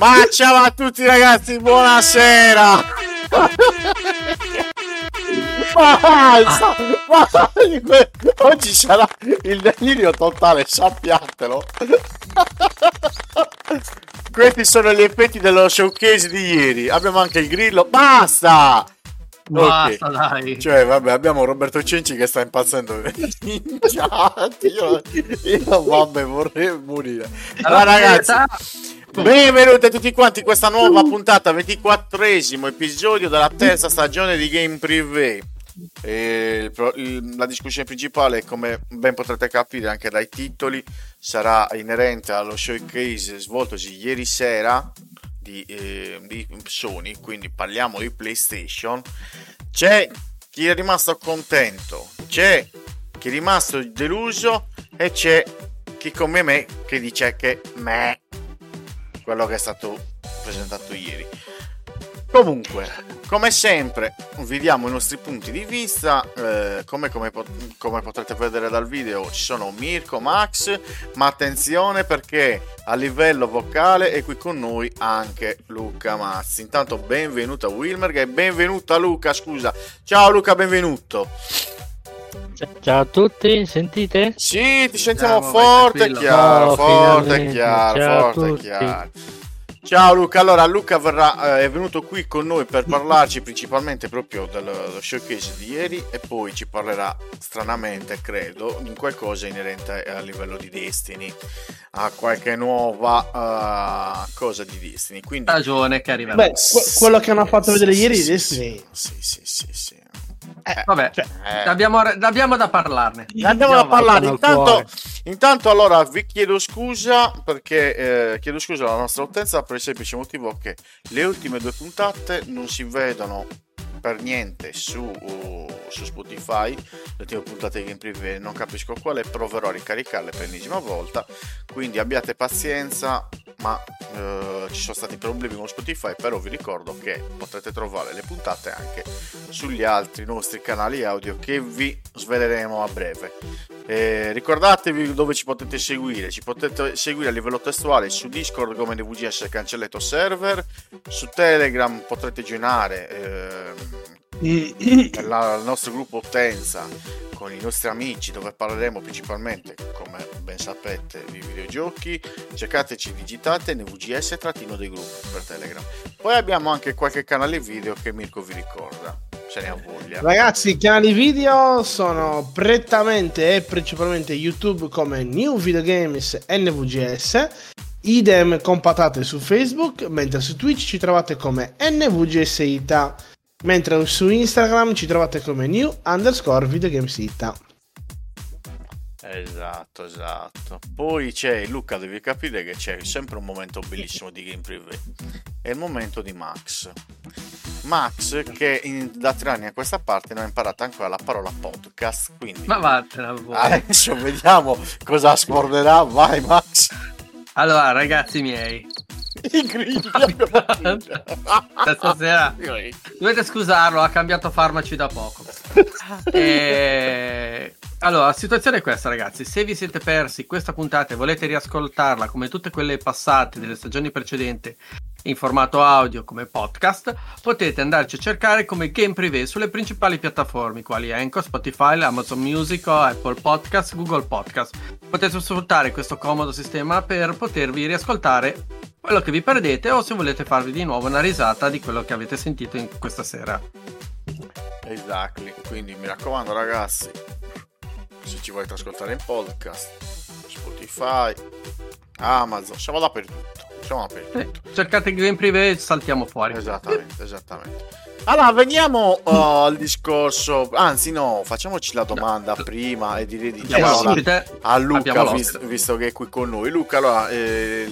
Ma ciao a tutti ragazzi, buonasera! Ma oggi sarà il delirio totale, sappiatelo! Questi sono gli effetti dello showcase di ieri, abbiamo anche il grillo, basta! Basta, okay. Dai. Cioè, vabbè, abbiamo Roberto Cenci che sta impazzendo. Io vabbè, vorrei morire. Allora, ragazzi, benvenuti a tutti quanti in questa nuova puntata, 24esimo episodio della terza stagione di Game Privè. La discussione principale, come ben potrete capire anche dai titoli, sarà inerente allo showcase svoltosi ieri sera di Sony, quindi parliamo di PlayStation. C'è chi è rimasto contento, c'è chi è rimasto deluso e c'è chi come me che dice che meh, quello che è stato presentato ieri. Comunque, come sempre, vi diamo i nostri punti di vista. Come potrete vedere dal video, ci sono Mirko, Max, ma attenzione perché a livello vocale è qui con noi anche Luca Mazzi. Intanto benvenuta Wilmerga e benvenuta Luca, scusa. Ciao Luca, benvenuto. Ciao a tutti, sentite? Sì, ti sentiamo forte e chiaro, forte e chiaro. Ciao Luca, allora Luca è venuto qui con noi per parlarci principalmente proprio dello showcase di ieri e poi ci parlerà stranamente, credo, in qualcosa inerente a livello di Destiny, a qualche nuova cosa di Destiny. Quindi ragione che arriverà. Beh, quello che hanno fatto vedere ieri di Destiny. Sì. Vabbè, cioè, abbiamo da parlarne. Intanto allora vi chiedo scusa perché chiedo scusa alla nostra utenza per il semplice motivo che le ultime due puntate non si vedono per niente su Spotify, le ultime puntate di Game Privè, non capisco quale, proverò a ricaricarle per l'ennesima volta, quindi abbiate pazienza, ma ci sono stati problemi con Spotify, però vi ricordo che potrete trovare le puntate anche sugli altri nostri canali audio che vi sveleremo a breve. Ricordatevi dove ci potete seguire a livello testuale su Discord come NVGS cancelletto server, su Telegram potrete joinare il nostro gruppo utenza con i nostri amici dove parleremo principalmente, come ben sapete, di videogiochi. Cercateci, digitate NVGS trattino dei gruppi per Telegram. Poi abbiamo anche qualche canale video che Mirko vi ricorda, se ne ha voglia. Ragazzi, i canali video sono prettamente e principalmente YouTube come New Video Games NVGS, idem con patate su Facebook, mentre su Twitch ci trovate come NVGS Ita, mentre su Instagram ci trovate come new_videogamesita. Esatto. Poi c'è Luca, devi capire che c'è sempre un momento bellissimo di Game Privè. È il momento di Max che da 3 anni a questa parte non ha imparato ancora la parola podcast, quindi ma vattene, adesso vediamo cosa scorderà. Vai Max. Allora, ragazzi miei, i grigli stasera dovete scusarlo, ha cambiato farmaci da poco. Allora, la situazione è questa, ragazzi. Se vi siete persi questa puntata e volete riascoltarla come tutte quelle passate delle stagioni precedenti in formato audio come podcast, potete andarci a cercare come Game Privè sulle principali piattaforme quali Anchor, Spotify, Amazon Music, Apple Podcast, Google Podcast. Potete sfruttare questo comodo sistema per potervi riascoltare quello che vi perdete, o se volete farvi di nuovo una risata di quello che avete sentito in questa sera. Exactly. Quindi mi raccomando, ragazzi, se ci volete ascoltare in podcast, Spotify, Amazon, siamo dappertutto. Cercate Game Privè e saltiamo fuori. Esattamente. Allora veniamo al discorso. Anzi no, facciamoci la domanda prima e direi di chiedere a Luca, visto che è qui con noi. Luca, allora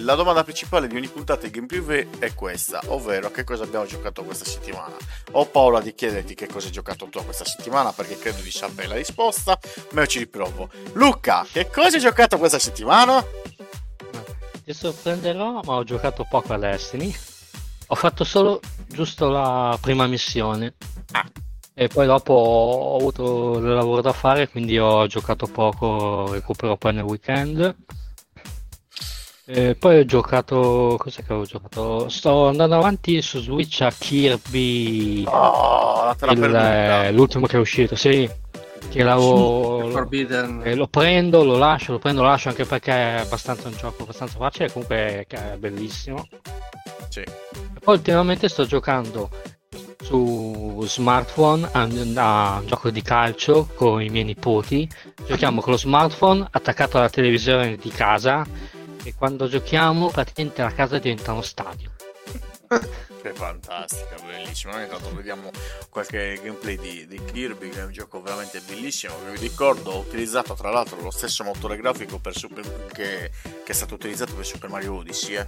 la domanda principale di ogni puntata di Game Privè è questa, ovvero che cosa abbiamo giocato questa settimana. Ho paura di chiederti che cosa hai giocato tu questa settimana, perché credo di sapere la risposta, ma io ci riprovo. Luca, che cosa hai giocato questa settimana? Ti sorprenderò, ma ho giocato poco a Destiny. Ho fatto solo giusto la prima missione e poi dopo ho avuto del lavoro da fare, quindi ho giocato poco, recupero poi nel weekend. E poi ho giocato, cos'è che avevo giocato? Sto andando avanti su Switch a Kirby, l'ultimo che è uscito, sì. Che lo prendo, lo lascio, anche perché è abbastanza un gioco abbastanza facile, comunque è bellissimo. Sì. E poi ultimamente sto giocando su smartphone a un gioco di calcio con i miei nipoti. Giochiamo con lo smartphone attaccato alla televisione di casa, e quando giochiamo praticamente la casa diventa uno stadio. È fantastica, bellissima. Noi intanto vediamo qualche gameplay di Kirby, che è un gioco veramente bellissimo. Vi ricordo, ho utilizzato tra l'altro lo stesso motore grafico per che è stato utilizzato per Super Mario Odyssey.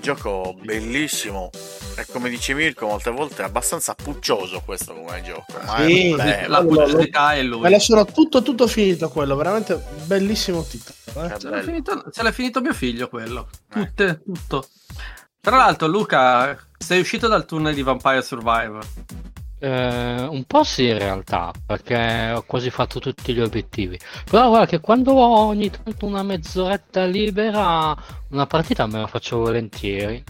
Gioco bellissimo, e come dice Mirko molte volte è abbastanza puccioso questo come gioco, ma sì, la pucciosità è lui. Me lascerò tutto finito quello, veramente bellissimo titolo. Ce l'ha finito mio figlio quello, tutto. Tra l'altro, Luca, sei uscito dal tunnel di Vampire Survivor? Un po' sì, in realtà, perché ho quasi fatto tutti gli obiettivi. Però guarda che quando ho ogni tanto una mezz'oretta libera, una partita me la faccio volentieri.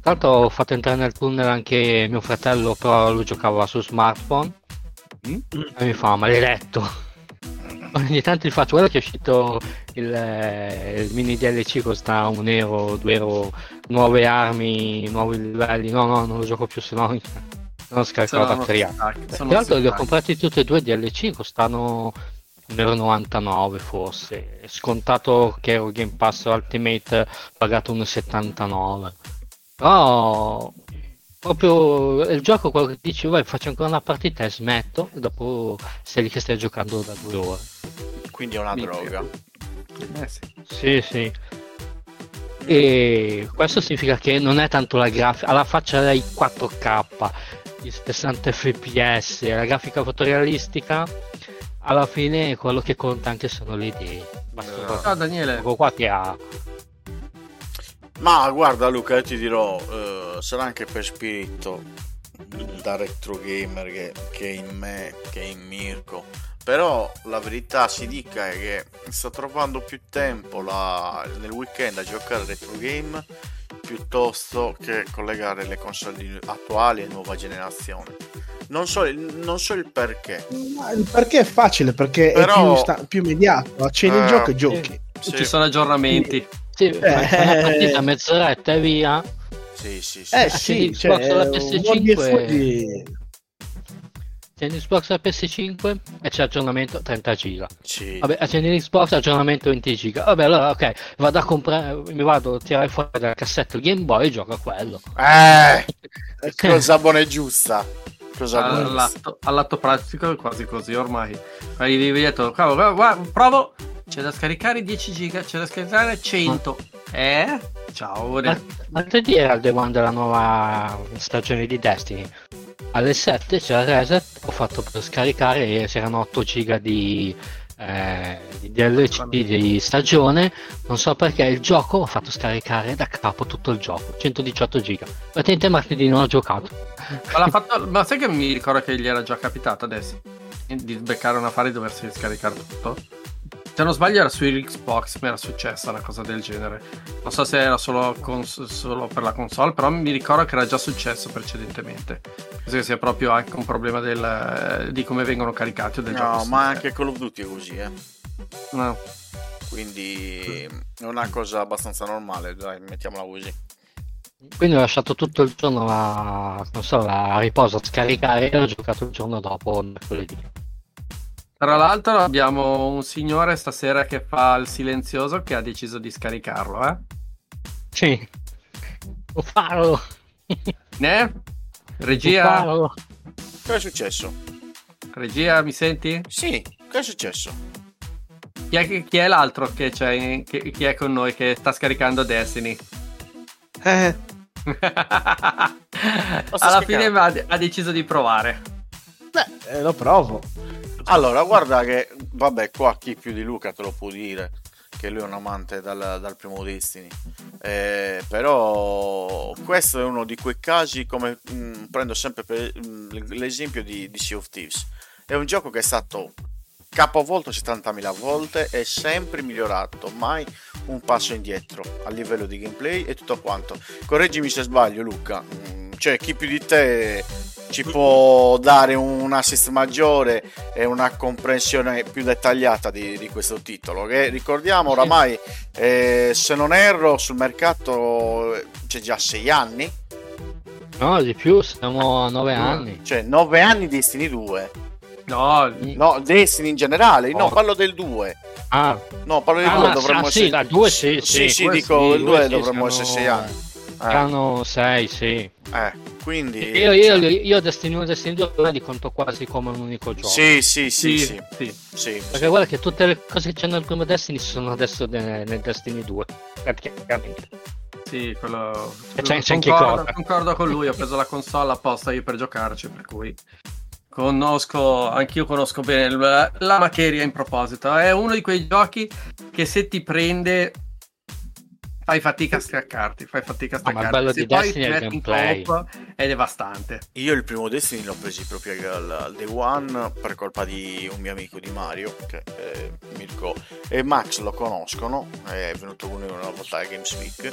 Tanto ho fatto entrare nel tunnel anche mio fratello, però lui giocava su smartphone. E mi fa, maledetto! Ogni tanto gli faccio, guarda che è uscito il mini DLC, costa €1, €2, nuove armi, nuovi livelli. No, non lo gioco più, sennò non scarico la batteria. Tra l'altro li ho comprati tutti e due DLC, costano €1,99 forse. Scontato che ero Game Pass Ultimate, pagato €1,79. Però proprio il gioco, quello che dici, vai, faccio ancora una partita e smetto, e dopo sei lì che stai giocando da 2 ore. Quindi è una droga. Sì. E questo significa che non è tanto la grafica, alla faccia dei 4K, di 60 fps, la grafica fotorealistica, alla fine quello che conta anche sono le idee. Ciao Daniele, qua ti ha. Ma guarda Luca, io ti dirò, sarà anche per spirito da retro gamer che è in me, che è in Mirko, però la verità si dica è che sto trovando più tempo nel weekend a giocare retro game piuttosto che collegare le console attuali e nuova generazione. Non so il perché. Ma il perché è facile, perché però è più immediato, accendi il gioco e giochi. Sì. Ci sono aggiornamenti. Sì, una partita mezz'oretta e via. Sì. Xbox alla PS5. Accendi Xbox alla PS5 e c'è aggiornamento 30 giga. Sì. Vabbè, accendi Xbox, aggiornamento 20 giga. Vabbè, allora ok, vado a comprare, mi vado a tirare fuori dal cassetto il Game Boy e gioco a quello. Cosa buona e giusta. All'atto pratico è quasi così ormai. Ma gli avevi detto, cavolo, provo. C'è da scaricare 10 giga, c'è da scaricare 100. Ciao. Ma te dire al demanda la nuova stagione di Destiny. Alle 7 c'è il reset, ho fatto per scaricare e c'erano 8 giga di i DLC di stagione, non so perché il gioco ho fatto scaricare da capo tutto il gioco, 118 giga. Praticamente martedì non ho giocato. Ma sai che mi ricordo che gli era già capitato adesso di sbeccare un affare e doversi scaricare tutto? Se non sbaglio era su Xbox, mi era successa una cosa del genere. Non so se era solo per la console, però mi ricordo che era già successo precedentemente. Penso che sia proprio anche un problema di come vengono caricati o del gioco. No, ma anche Call of Duty è così, eh. No. Quindi è una cosa abbastanza normale, dai, mettiamola così. Quindi ho lasciato tutto il giorno a riposo, a scaricare, e ho giocato il giorno dopo, mercoledì. Tra l'altro abbiamo un signore stasera che fa il silenzioso che ha deciso di scaricarlo, eh? Sì, lo farò. Ne? Regia? Lo farò. Che è successo? Regia, mi senti? Sì, che è successo? Chi è l'altro che c'è? Chi è con noi che sta scaricando Destiny? Alla fine ha deciso di provare. Beh, lo provo. Allora, guarda che, vabbè, qua chi più di Luca te lo può dire, che lui è un amante dal primo Destiny, però questo è uno di quei casi, come prendo sempre l'esempio di Sea of Thieves. È un gioco che è stato capovolto 70.000 volte e sempre migliorato, mai un passo indietro a livello di gameplay e tutto quanto. Correggimi se sbaglio, Luca, cioè chi più di te ci può dare un assist maggiore e una comprensione più dettagliata di questo titolo, che ricordiamo oramai, se non erro, sul mercato c'è già 6 anni, no, di più, siamo a 9 anni, cioè 9 anni Destiny 2. No, Destiny in generale, no, parlo del 2. Ah, no, parlo del 2, dovremmo essere... sì, la 2 sì, dico il 2 dovremmo essere 6 anni. Erano 6, sì. Quindi io Destiny 1 e Destiny 2 li conto quasi come un unico gioco. Sì. Perché guarda che tutte le cose che c'erano nel primo Destiny sono adesso nel Destiny 2, praticamente. Sì, quello. C'è anche concordo con lui, ho preso la console apposta io per giocarci, per cui anch'io conosco bene la materia in proposito. È uno di quei giochi che se ti prende fai fatica a staccarti. Ma il bello di Destiny è il gameplay. È devastante. Io il primo Destiny l'ho preso proprio al Day One per colpa di un mio amico di Mario, che Mirko e Max lo conoscono, è venuto con noi una volta a Games Week.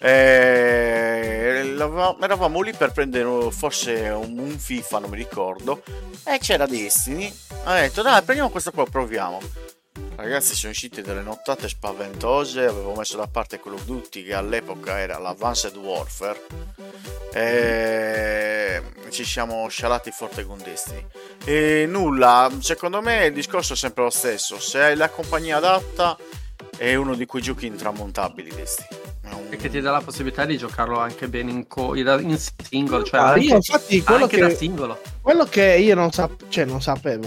Eravamo lì per prendere forse un FIFA, non mi ricordo, e c'era Destiny. Ha detto, dai, prendiamo questo qua, proviamo. Ragazzi, sono uscite delle nottate spaventose. Avevo messo da parte Call of Duty, che all'epoca era l'Advanced Warfare, e ci siamo scialati forte con Destiny. E nulla, secondo me il discorso è sempre lo stesso. Se hai la compagnia adatta, è uno di quei giochi intramontabili, Destiny. Perché ti dà la possibilità di giocarlo anche bene in singolo, cioè infatti, anche da singolo. Quello che io non sapevo,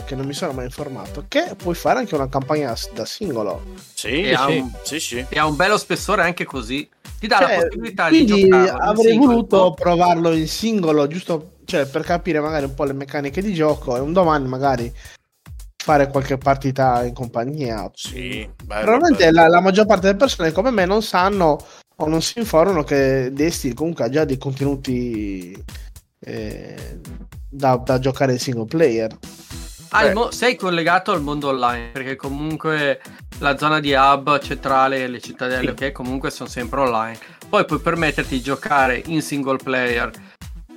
che non mi sono mai informato, che puoi fare anche una campagna da singolo. Sì. E ha un bello spessore anche così. Ti dà la possibilità di giocare. Quindi avrei voluto provarlo in singolo, giusto, cioè per capire magari un po' le meccaniche di gioco e un domani magari fare qualche partita in compagnia. Sì, probabilmente la maggior parte delle persone come me non sanno o non si informano che Destiny comunque ha già dei contenuti da giocare in single player. Sei collegato al mondo online, perché comunque la zona di hub centrale e le cittadelle, sì, che comunque sono sempre online. Poi puoi permetterti di giocare in single player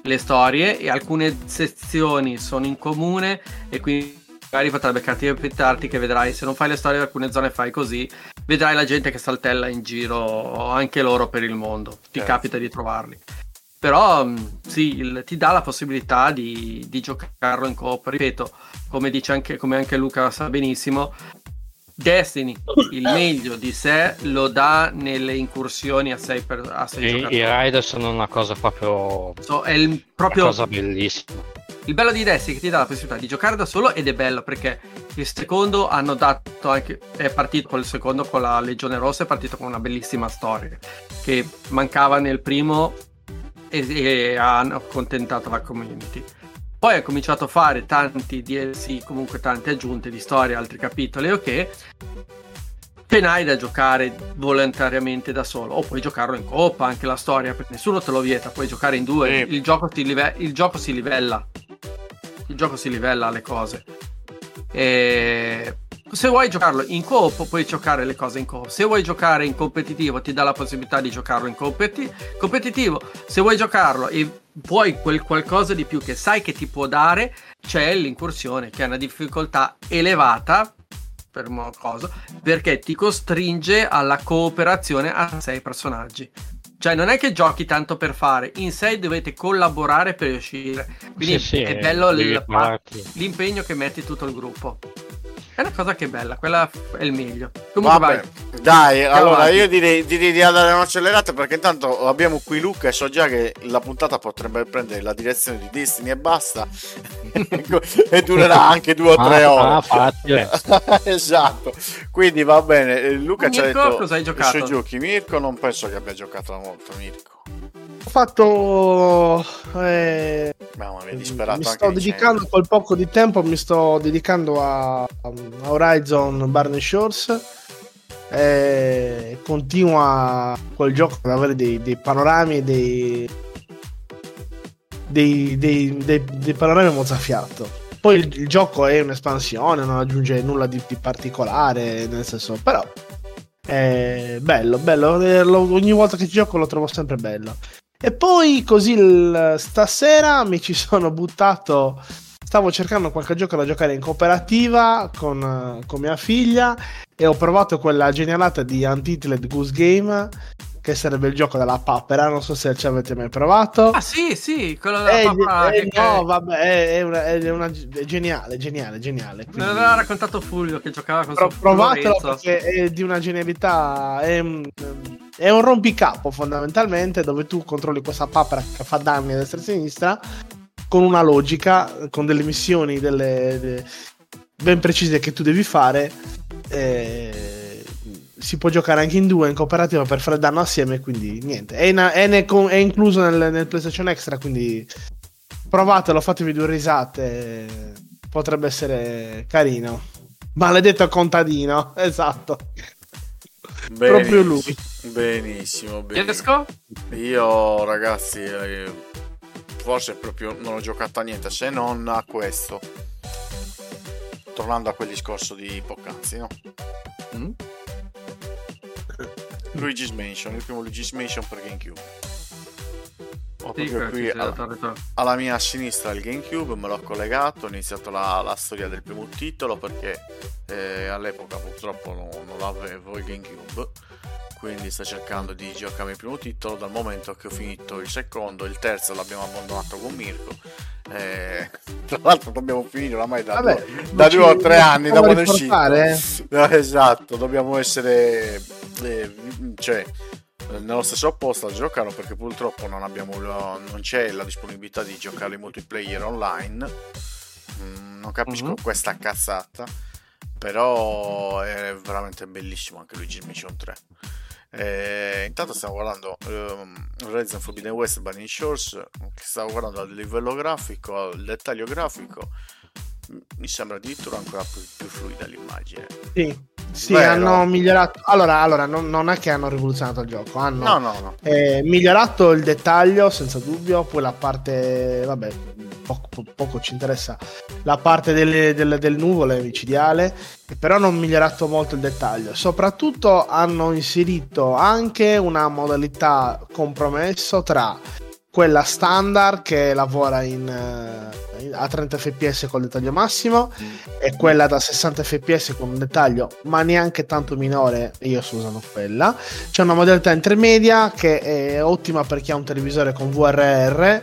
le storie, e alcune sezioni sono in comune e quindi magari potrebbe capitarti che vedrai, se non fai le storie in alcune zone fai così, vedrai la gente che saltella in giro anche loro per il mondo, ti capita di trovarli. Però sì, ti dà la possibilità di giocarlo in coop. Ripeto, come anche Luca sa benissimo, Destiny il meglio di sé lo dà nelle incursioni a 6 giocatori. I rider sono una cosa proprio una cosa bellissima. Il bello di Destiny è che ti dà la possibilità di giocare da solo, ed è bello perché il secondo hanno dato anche, è partito col secondo, con la Legione Rossa, è partito con una bellissima storia che mancava nel primo e ha accontentato la community. poi ha cominciato a fare tanti DLC, comunque tante aggiunte di storia, altri capitoli, ok, te n'hai da giocare volontariamente da solo, o puoi giocarlo in coop anche la storia, perché nessuno te lo vieta, puoi giocare in due, il gioco si livella le cose, e se vuoi giocarlo in coop puoi giocare le cose in coop, se vuoi giocare in competitivo ti dà la possibilità di giocarlo in competitivo, se vuoi giocarlo e vuoi quel qualcosa di più che sai che ti può dare, c'è l'incursione che è una difficoltà elevata per cosa, perché ti costringe alla cooperazione a 6 personaggi. Cioè non è che giochi tanto per fare, in 6 dovete collaborare per uscire, quindi sì, è bello l'impegno che mette tutto il gruppo. È una cosa che è bella, quella è il meglio. Comunque vabbè, vai. Dai, allora avanti. Io direi di dare un'accelerata, perché intanto abbiamo qui Luca e so già che la puntata potrebbe prendere la direzione di Destiny e basta. E durerà anche 2 o 3 ore. Esatto. Quindi va bene. Luca ci ha detto cosa hai giocato? I suoi giochi. Mirko non penso che abbia giocato molto, Mirko. Ho fatto mamma mia, disperato. Mi sto dedicando col poco di tempo, mi sto dedicando a Horizon Burning Shores, continua quel gioco ad avere dei panorami, dei panorami mozzafiato. Poi il gioco è un'espansione, non aggiunge nulla di particolare, nel senso, però è bello, ogni volta che gioco lo trovo sempre bello. E poi così stasera mi ci sono buttato, stavo cercando qualche gioco da giocare in cooperativa con mia figlia e ho provato quella genialata di Untitled Goose Game, che sarebbe il gioco della papera, non so se ci avete mai provato. Ah sì, quello della papera. No, vabbè, è geniale. Quindi... Me l'aveva raccontato Fulvio che giocava con suo provatelo perché è di una genialità, è un rompicapo fondamentalmente, dove tu controlli questa papera che fa danni a destra e a sinistra, con una logica, con delle missioni ben precise che tu devi fare, si può giocare anche in due, in cooperativa, per fare danno assieme, quindi niente, è incluso nel PlayStation Extra, quindi provatelo, fatevi 2 risate, potrebbe essere carino. Maledetto contadino, esatto. Proprio lui. Benissimo. Io ragazzi forse proprio non ho giocato a niente, se non a questo, tornando a quel discorso di poc'anzi, no? Luigi's Mansion, il primo Luigi's Mansion per GameCube. Ho proprio qui alla mia sinistra il GameCube, me l'ho collegato, ho iniziato la storia del primo titolo perché all'epoca purtroppo non avevo il GameCube, quindi sto cercando di giocare il primo titolo. Dal momento che ho finito il secondo, il terzo l'abbiamo abbandonato con Mirko, tra l'altro dobbiamo finire oramai da 2 o 3 anni da quando è uscito. Esatto, dobbiamo essere cioè nello stesso posto a giocarlo, perché purtroppo non c'è la disponibilità di giocare in multiplayer online. Non capisco questa cazzata, però è veramente bellissimo anche Luigi's Mansion 3. Intanto stiamo guardando Horizon Forbidden West Burning Shores, che stavo guardando al livello grafico, al dettaglio grafico, mi sembra addirittura ancora più fluida l'immagine. Sì, vero? Hanno migliorato, allora non è che hanno rivoluzionato il gioco, hanno migliorato il dettaglio senza dubbio, poi la parte poco ci interessa, la parte delle nuvole è micidiale, però hanno migliorato molto il dettaglio. Soprattutto hanno inserito anche una modalità compromesso tra quella standard che lavora a 30 fps con dettaglio massimo e quella da 60 fps con un dettaglio ma neanche tanto minore, io sto usando quella. C'è una modalità intermedia che è ottima per chi ha un televisore con VRR,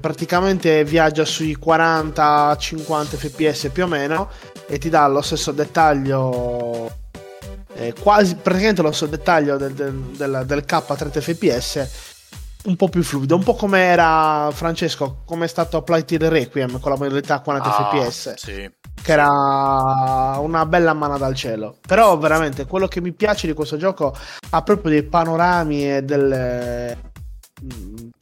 praticamente viaggia sui 40-50 fps più o meno e ti dà lo stesso dettaglio, quasi praticamente lo stesso dettaglio del K30 fps, un po' più fluido, un po' come era, Francesco, come è stato Applied Requiem con la modalità 40 fps, sì, che era una bella manna dal cielo. Però veramente quello che mi piace di questo gioco, ha proprio dei panorami e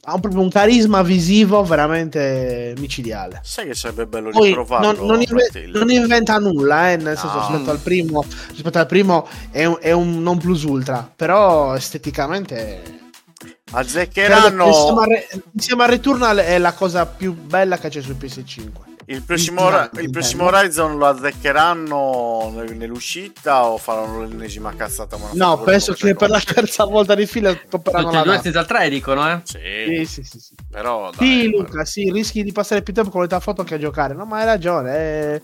ha proprio un carisma visivo veramente micidiale. Sai che sarebbe bello riprovarlo? Non inventa nulla, nel senso, rispetto al primo è un non plus ultra, però esteticamente azzeccheranno. Insieme a Returnal è la cosa più bella che c'è sul PS5. Il prossimo Horizon lo azzeccheranno nell'uscita o faranno l'ennesima cazzata? No, penso che per la terza volta di fila topperanno la data. Senza il 3 dicono, eh? Sì. Però dai, sì, Luca, sì, rischi di passare più tempo con le foto che a giocare. No, ma hai ragione,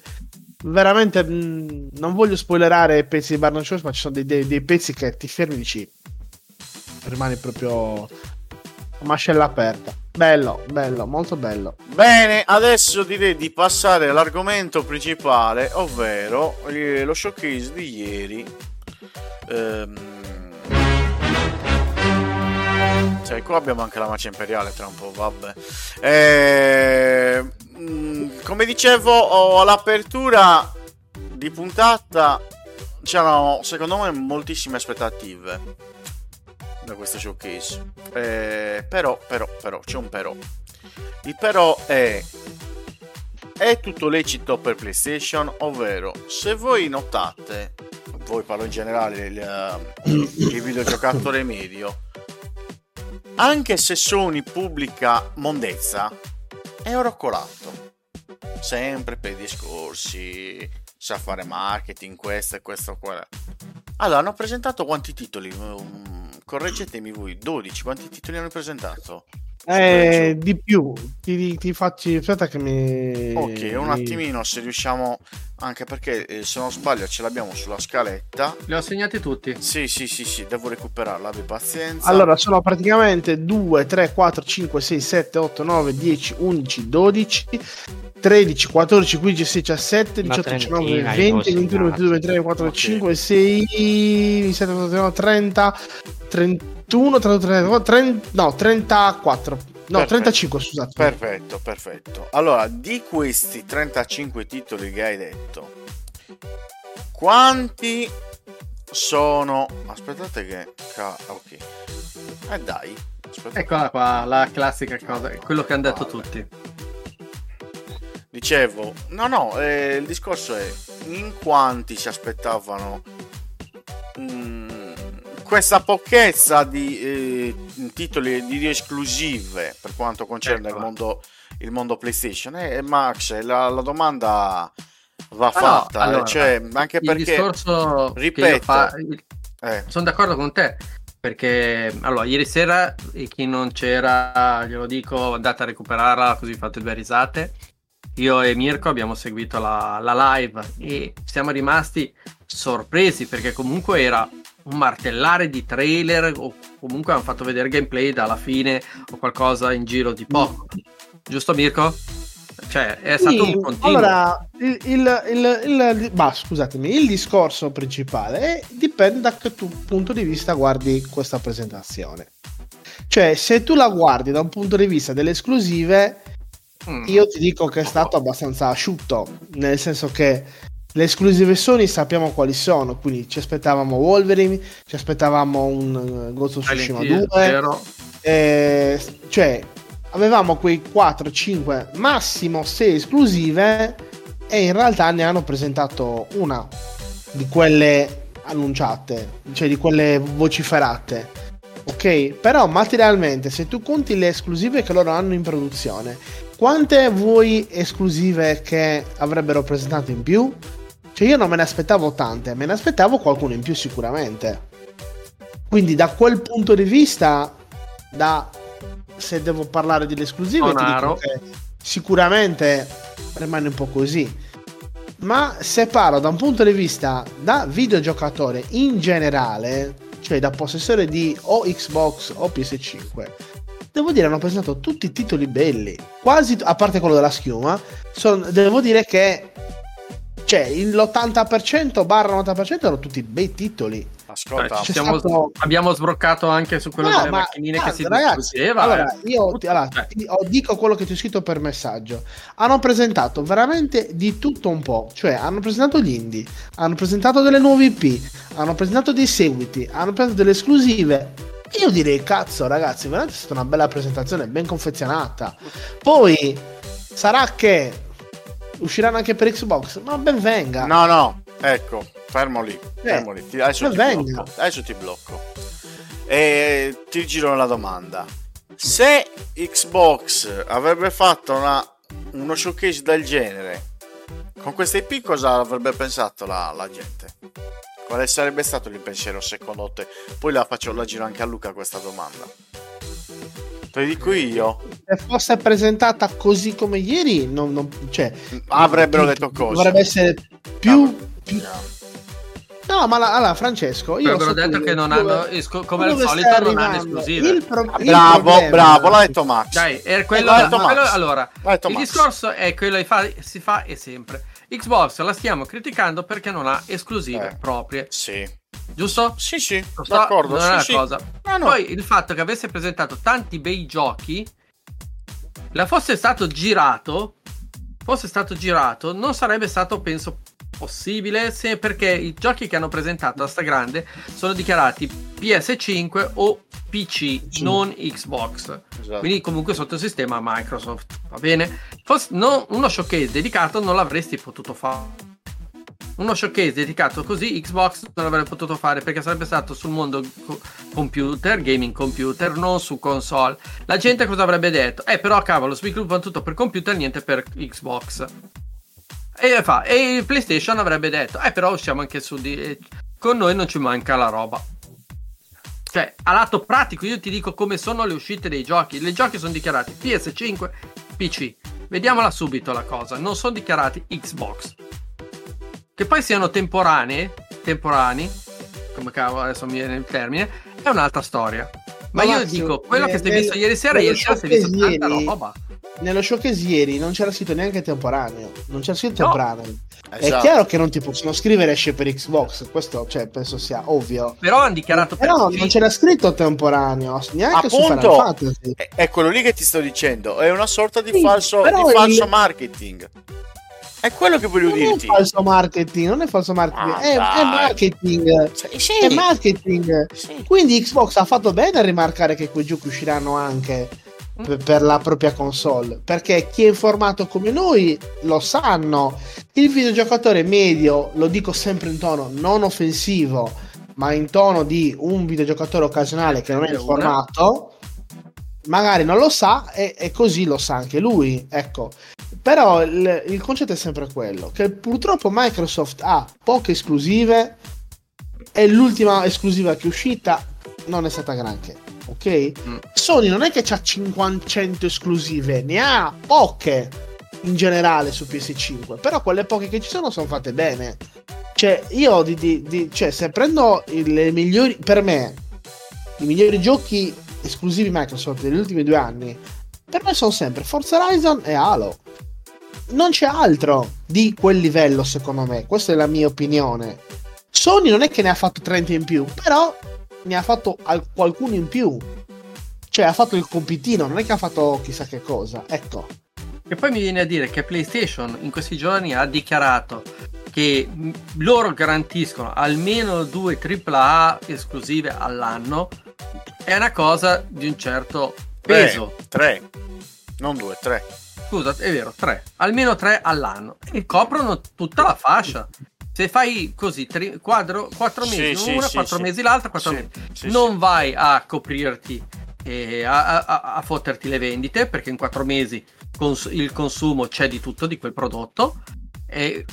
veramente non voglio spoilerare pezzi di Barnes Show, ma ci sono dei pezzi che ti fermi e dici rimane proprio mascella aperta. Bello, molto bello. Bene, adesso direi di passare all'argomento principale, ovvero lo showcase di ieri. Cioè, qua abbiamo anche la marcia imperiale tra un po', vabbè. Come dicevo, all'apertura di puntata c'erano, secondo me, moltissime aspettative da questo showcase, però c'è un però. Il però è tutto lecito per PlayStation, ovvero, se voi notate, voi parlo in generale il videogiocatore medio, anche se Sony pubblica mondezza è oroccolato sempre per i discorsi, sa fare marketing, questo e questo qua. Allora, hanno presentato quanti titoli? Correggetemi voi, 12, quanti titoli hanno presentato? Di più, ti faccio, aspetta che mi... Ok, un attimino se riusciamo, anche perché se non sbaglio ce l'abbiamo sulla scaletta. Li ho segnati tutti? Sì, devo recuperarla, abbi pazienza. Allora, sono praticamente 2, 3, 4, 5, 6, 7, 8, 9, 10, 11, 12, 13, 14, 15, 16, 17, 18, 19, 20, 21, 22, 23, 24, 25, 26, 27, 29, 30, 31, 33, 30, no, 34. No, perfetto. 35, scusate. Perfetto. Allora, di questi 35 titoli che hai detto, quanti sono? Aspettate che... ok. Dai. Aspettate. Eccola qua, la classica cosa, quello che hanno detto tutti. Dicevo, no, il discorso è in quanti si aspettavano questa pochezza di titoli, di esclusive per quanto concerne il mondo PlayStation. Max, la domanda va fatta, allora, cioè, anche il perché discorso, ripeto, sono d'accordo con te, perché allora ieri sera, e chi non c'era glielo dico, andate a recuperarla così fate due risate. Io e Mirko abbiamo seguito la live e siamo rimasti sorpresi, perché comunque era un martellare di trailer, o comunque hanno fatto vedere gameplay dalla fine o qualcosa in giro di poco, giusto Mirko? Cioè è stato un continuo. Allora il discorso principale dipende da che tuo punto di vista guardi questa presentazione. Cioè, se tu la guardi da un punto di vista delle esclusive, io ti dico che è stato abbastanza asciutto, nel senso che le esclusive Sony sappiamo quali sono, quindi ci aspettavamo Wolverine, ci aspettavamo un Ghost of Tsushima 2, cioè avevamo quei 4, 5, massimo 6 esclusive, e in realtà ne hanno presentato una di quelle annunciate, cioè di quelle vociferate. Ok, però materialmente, se tu conti le esclusive che loro hanno in produzione, quante vuoi esclusive che avrebbero presentato in più? Cioè, io non me ne aspettavo tante, me ne aspettavo qualcuno in più sicuramente. Quindi da quel punto di vista, se devo parlare delle esclusive, ti dico che sicuramente rimane un po' così. Ma se parlo da un punto di vista da videogiocatore in generale, cioè da possessore di o Xbox o PS5, devo dire hanno presentato tutti i titoli belli, quasi, a parte quello della schiuma, devo dire che cioè l'80% /90% erano tutti bei titoli. Ascolta, abbiamo sbroccato anche su quello delle macchinine che si discuteva. Allora, dico quello che ti ho scritto per messaggio. Hanno presentato veramente di tutto un po', cioè hanno presentato gli indie, hanno presentato delle nuove IP, hanno presentato dei seguiti, hanno presentato delle esclusive. Io direi, cazzo ragazzi, veramente è stata una bella presentazione, ben confezionata. Poi sarà che usciranno anche per Xbox, ma ben venga. No, no, ecco, fermo lì. Adesso ti blocco. E ti giro la domanda. Se Xbox avrebbe fatto uno showcase del genere, con questa IP cosa avrebbe pensato la gente? Quale sarebbe stato il pensiero secondo te? Poi la giro anche a Luca questa domanda. Te lo dico io. Se fosse presentata così come ieri, avrebbero detto cose. Dovrebbe essere più... No, ma allora Francesco, io ho detto che non hanno, come al solito non hanno esclusive. Bravo, l'ha detto Max. Dai, Max. Discorso è quello che si fa e sempre. Xbox la stiamo criticando perché non ha esclusive proprie. Sì. Giusto? Sì. D'accordo, non è una cosa. No. Poi il fatto che avesse presentato tanti bei giochi, fosse stato girato, non sarebbe stato, penso, possibile, perché i giochi che hanno presentato a stragrande sono dichiarati PS5 o PC, non Xbox. Esatto. Quindi comunque sotto il sistema Microsoft, va bene? Uno showcase dedicato non l'avresti potuto fare. Uno showcase dedicato così Xbox non l'avrebbe potuto fare, perché sarebbe stato sul mondo computer, gaming computer, non su console. La gente cosa avrebbe detto? Però cavolo, sviluppa tutto per computer, niente per Xbox. E il PlayStation avrebbe detto però usciamo anche su con noi non ci manca la roba. Cioè, a lato pratico io ti dico come sono le uscite dei giochi. Le giochi sono dichiarati PS5, PC. Vediamola subito la cosa. Non sono dichiarati Xbox. Che poi siano temporanei, come cavolo adesso mi viene il termine, è un'altra storia. Ma io dico, quello che si è visto ieri sera si è visto tanta roba. Nello showcase ieri non c'era scritto neanche temporaneo. Esatto. È chiaro che non ti possono scrivere esce per Xbox, questo penso sia ovvio. Però hanno dichiarato non c'era scritto temporaneo neanche. Appunto, su Final Fantasy. È quello lì che ti sto dicendo, è una sorta di falso marketing. È quello che voglio dirti. Non è falso marketing, è marketing. Sì. È marketing. Sì. Quindi Xbox ha fatto bene a rimarcare che quei giochi usciranno anche per la propria console, perché chi è informato come noi lo sanno. Il videogiocatore medio, lo dico sempre in tono non offensivo, ma in tono di un videogiocatore occasionale che non è informato, magari non lo sa e così lo sa anche lui, ecco. Però il concetto è sempre quello, che purtroppo Microsoft ha poche esclusive e l'ultima esclusiva che è uscita non è stata granché, ok? Sony non è che c'ha 500 esclusive, ne ha poche in generale su PS5, però quelle poche che ci sono fatte bene. Cioè io se prendo le migliori, per me i migliori giochi esclusivi Microsoft degli ultimi 2 anni, per me sono sempre Forza Horizon e Halo. Non c'è altro di quel livello, secondo me. Questa è la mia opinione. Sony non è che ne ha fatto 30 in più, però ne ha fatto qualcuno in più. Cioè ha fatto il compitino, non è che ha fatto chissà che cosa, ecco. E poi mi viene a dire che PlayStation in questi giorni ha dichiarato che loro garantiscono almeno 2 AAA esclusive all'anno. È una cosa di un certo peso. 3, non 2, 3. Scusa, è vero, 3. Almeno 3 all'anno. E coprono tutta la fascia. Se fai così, 4 mesi una, 4 mesi l'altra, 4 mesi. Non vai a coprirti e a fotterti le vendite, perché in 4 mesi il consumo c'è di tutto di quel prodotto. E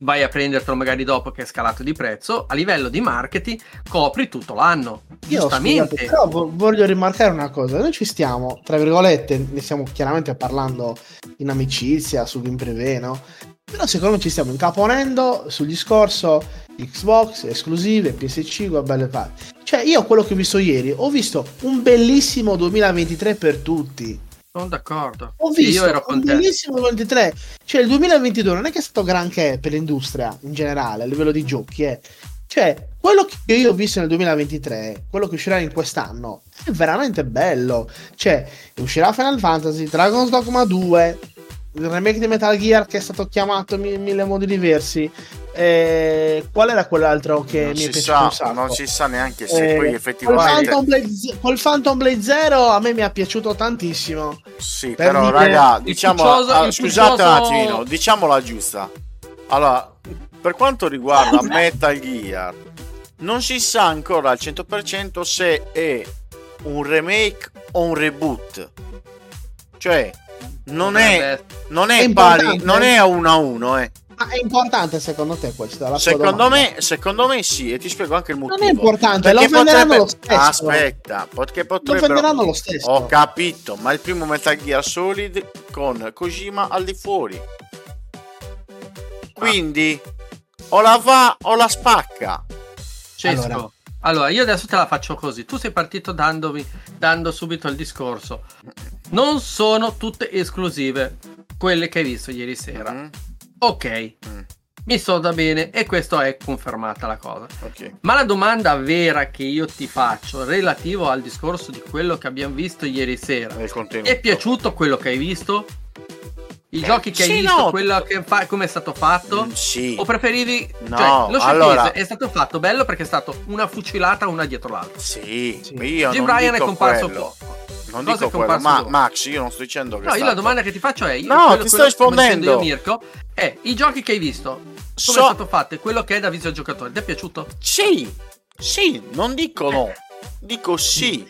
vai a prendertelo magari dopo che è scalato di prezzo. A livello di marketing copri tutto l'anno. Io giustamente spiegato, però voglio rimarcare una cosa. Noi ci stiamo, tra virgolette, ne stiamo chiaramente parlando in amicizia su Game Privè, no? Però secondo me ci stiamo incaponendo sul discorso Xbox, esclusive, PS5 a belle parti. Cioè io quello che ho visto ieri, ho visto un bellissimo 2023 per tutti. Sono d'accordo. Ho visto io ero contento. Bellissimo 2023. Cioè il 2022 non è che è stato granché per l'industria in generale a livello di giochi, Cioè, quello che io ho visto nel 2023, quello che uscirà in quest'anno è veramente bello. Cioè, uscirà Final Fantasy, Dragon's Dogma 2, il remake di Metal Gear che è stato chiamato in mille modi diversi. Qual era quell'altro che mi è piaciuto un sacco? Non si sa neanche se poi effettivamente col Phantom Blade Zero a me mi è piaciuto tantissimo. Sì, per però raga, diciamo, scusate un attimino, diciamola giusta. Allora, per quanto riguarda Metal Gear, non si sa ancora al 100% se è un remake o un reboot. Cioè, non è pari, non è a 1-1, Ma è importante secondo te questo? La secondo me sì, e ti spiego anche il motivo. Non è importante, perché lo venderanno lo stesso. Aspetta, perché potrebbero lo stesso. Ho capito, ma il primo Metal Gear Solid con Kojima al di fuori. Quindi o la va o la spacca. Cesco. Allora, io adesso te la faccio così. Tu sei partito dando subito il discorso. Non sono tutte esclusive quelle che hai visto ieri sera. Mm-hmm. Ok, mi so da bene e questo è confermata la cosa. Okay. Ma la domanda vera che io ti faccio relativo al discorso di quello che abbiamo visto ieri sera, è piaciuto quello che hai visto? I giochi che hai visto, quello che come è stato fatto? Sì. O preferivi? No, cioè, lo allora... è stato fatto bello perché è stato una fucilata una dietro l'altra. Sì, sì. Io Jim non Ryan dico è comparso quello. Poco. Non dico quello, ma Max, io non sto dicendo che no, io la domanda che ti faccio è ti sto rispondendo io, Mirko, i giochi che hai visto come è stato fatto e quello che è da videogiocatore ti è piaciuto? Sì, non dico no, dico sì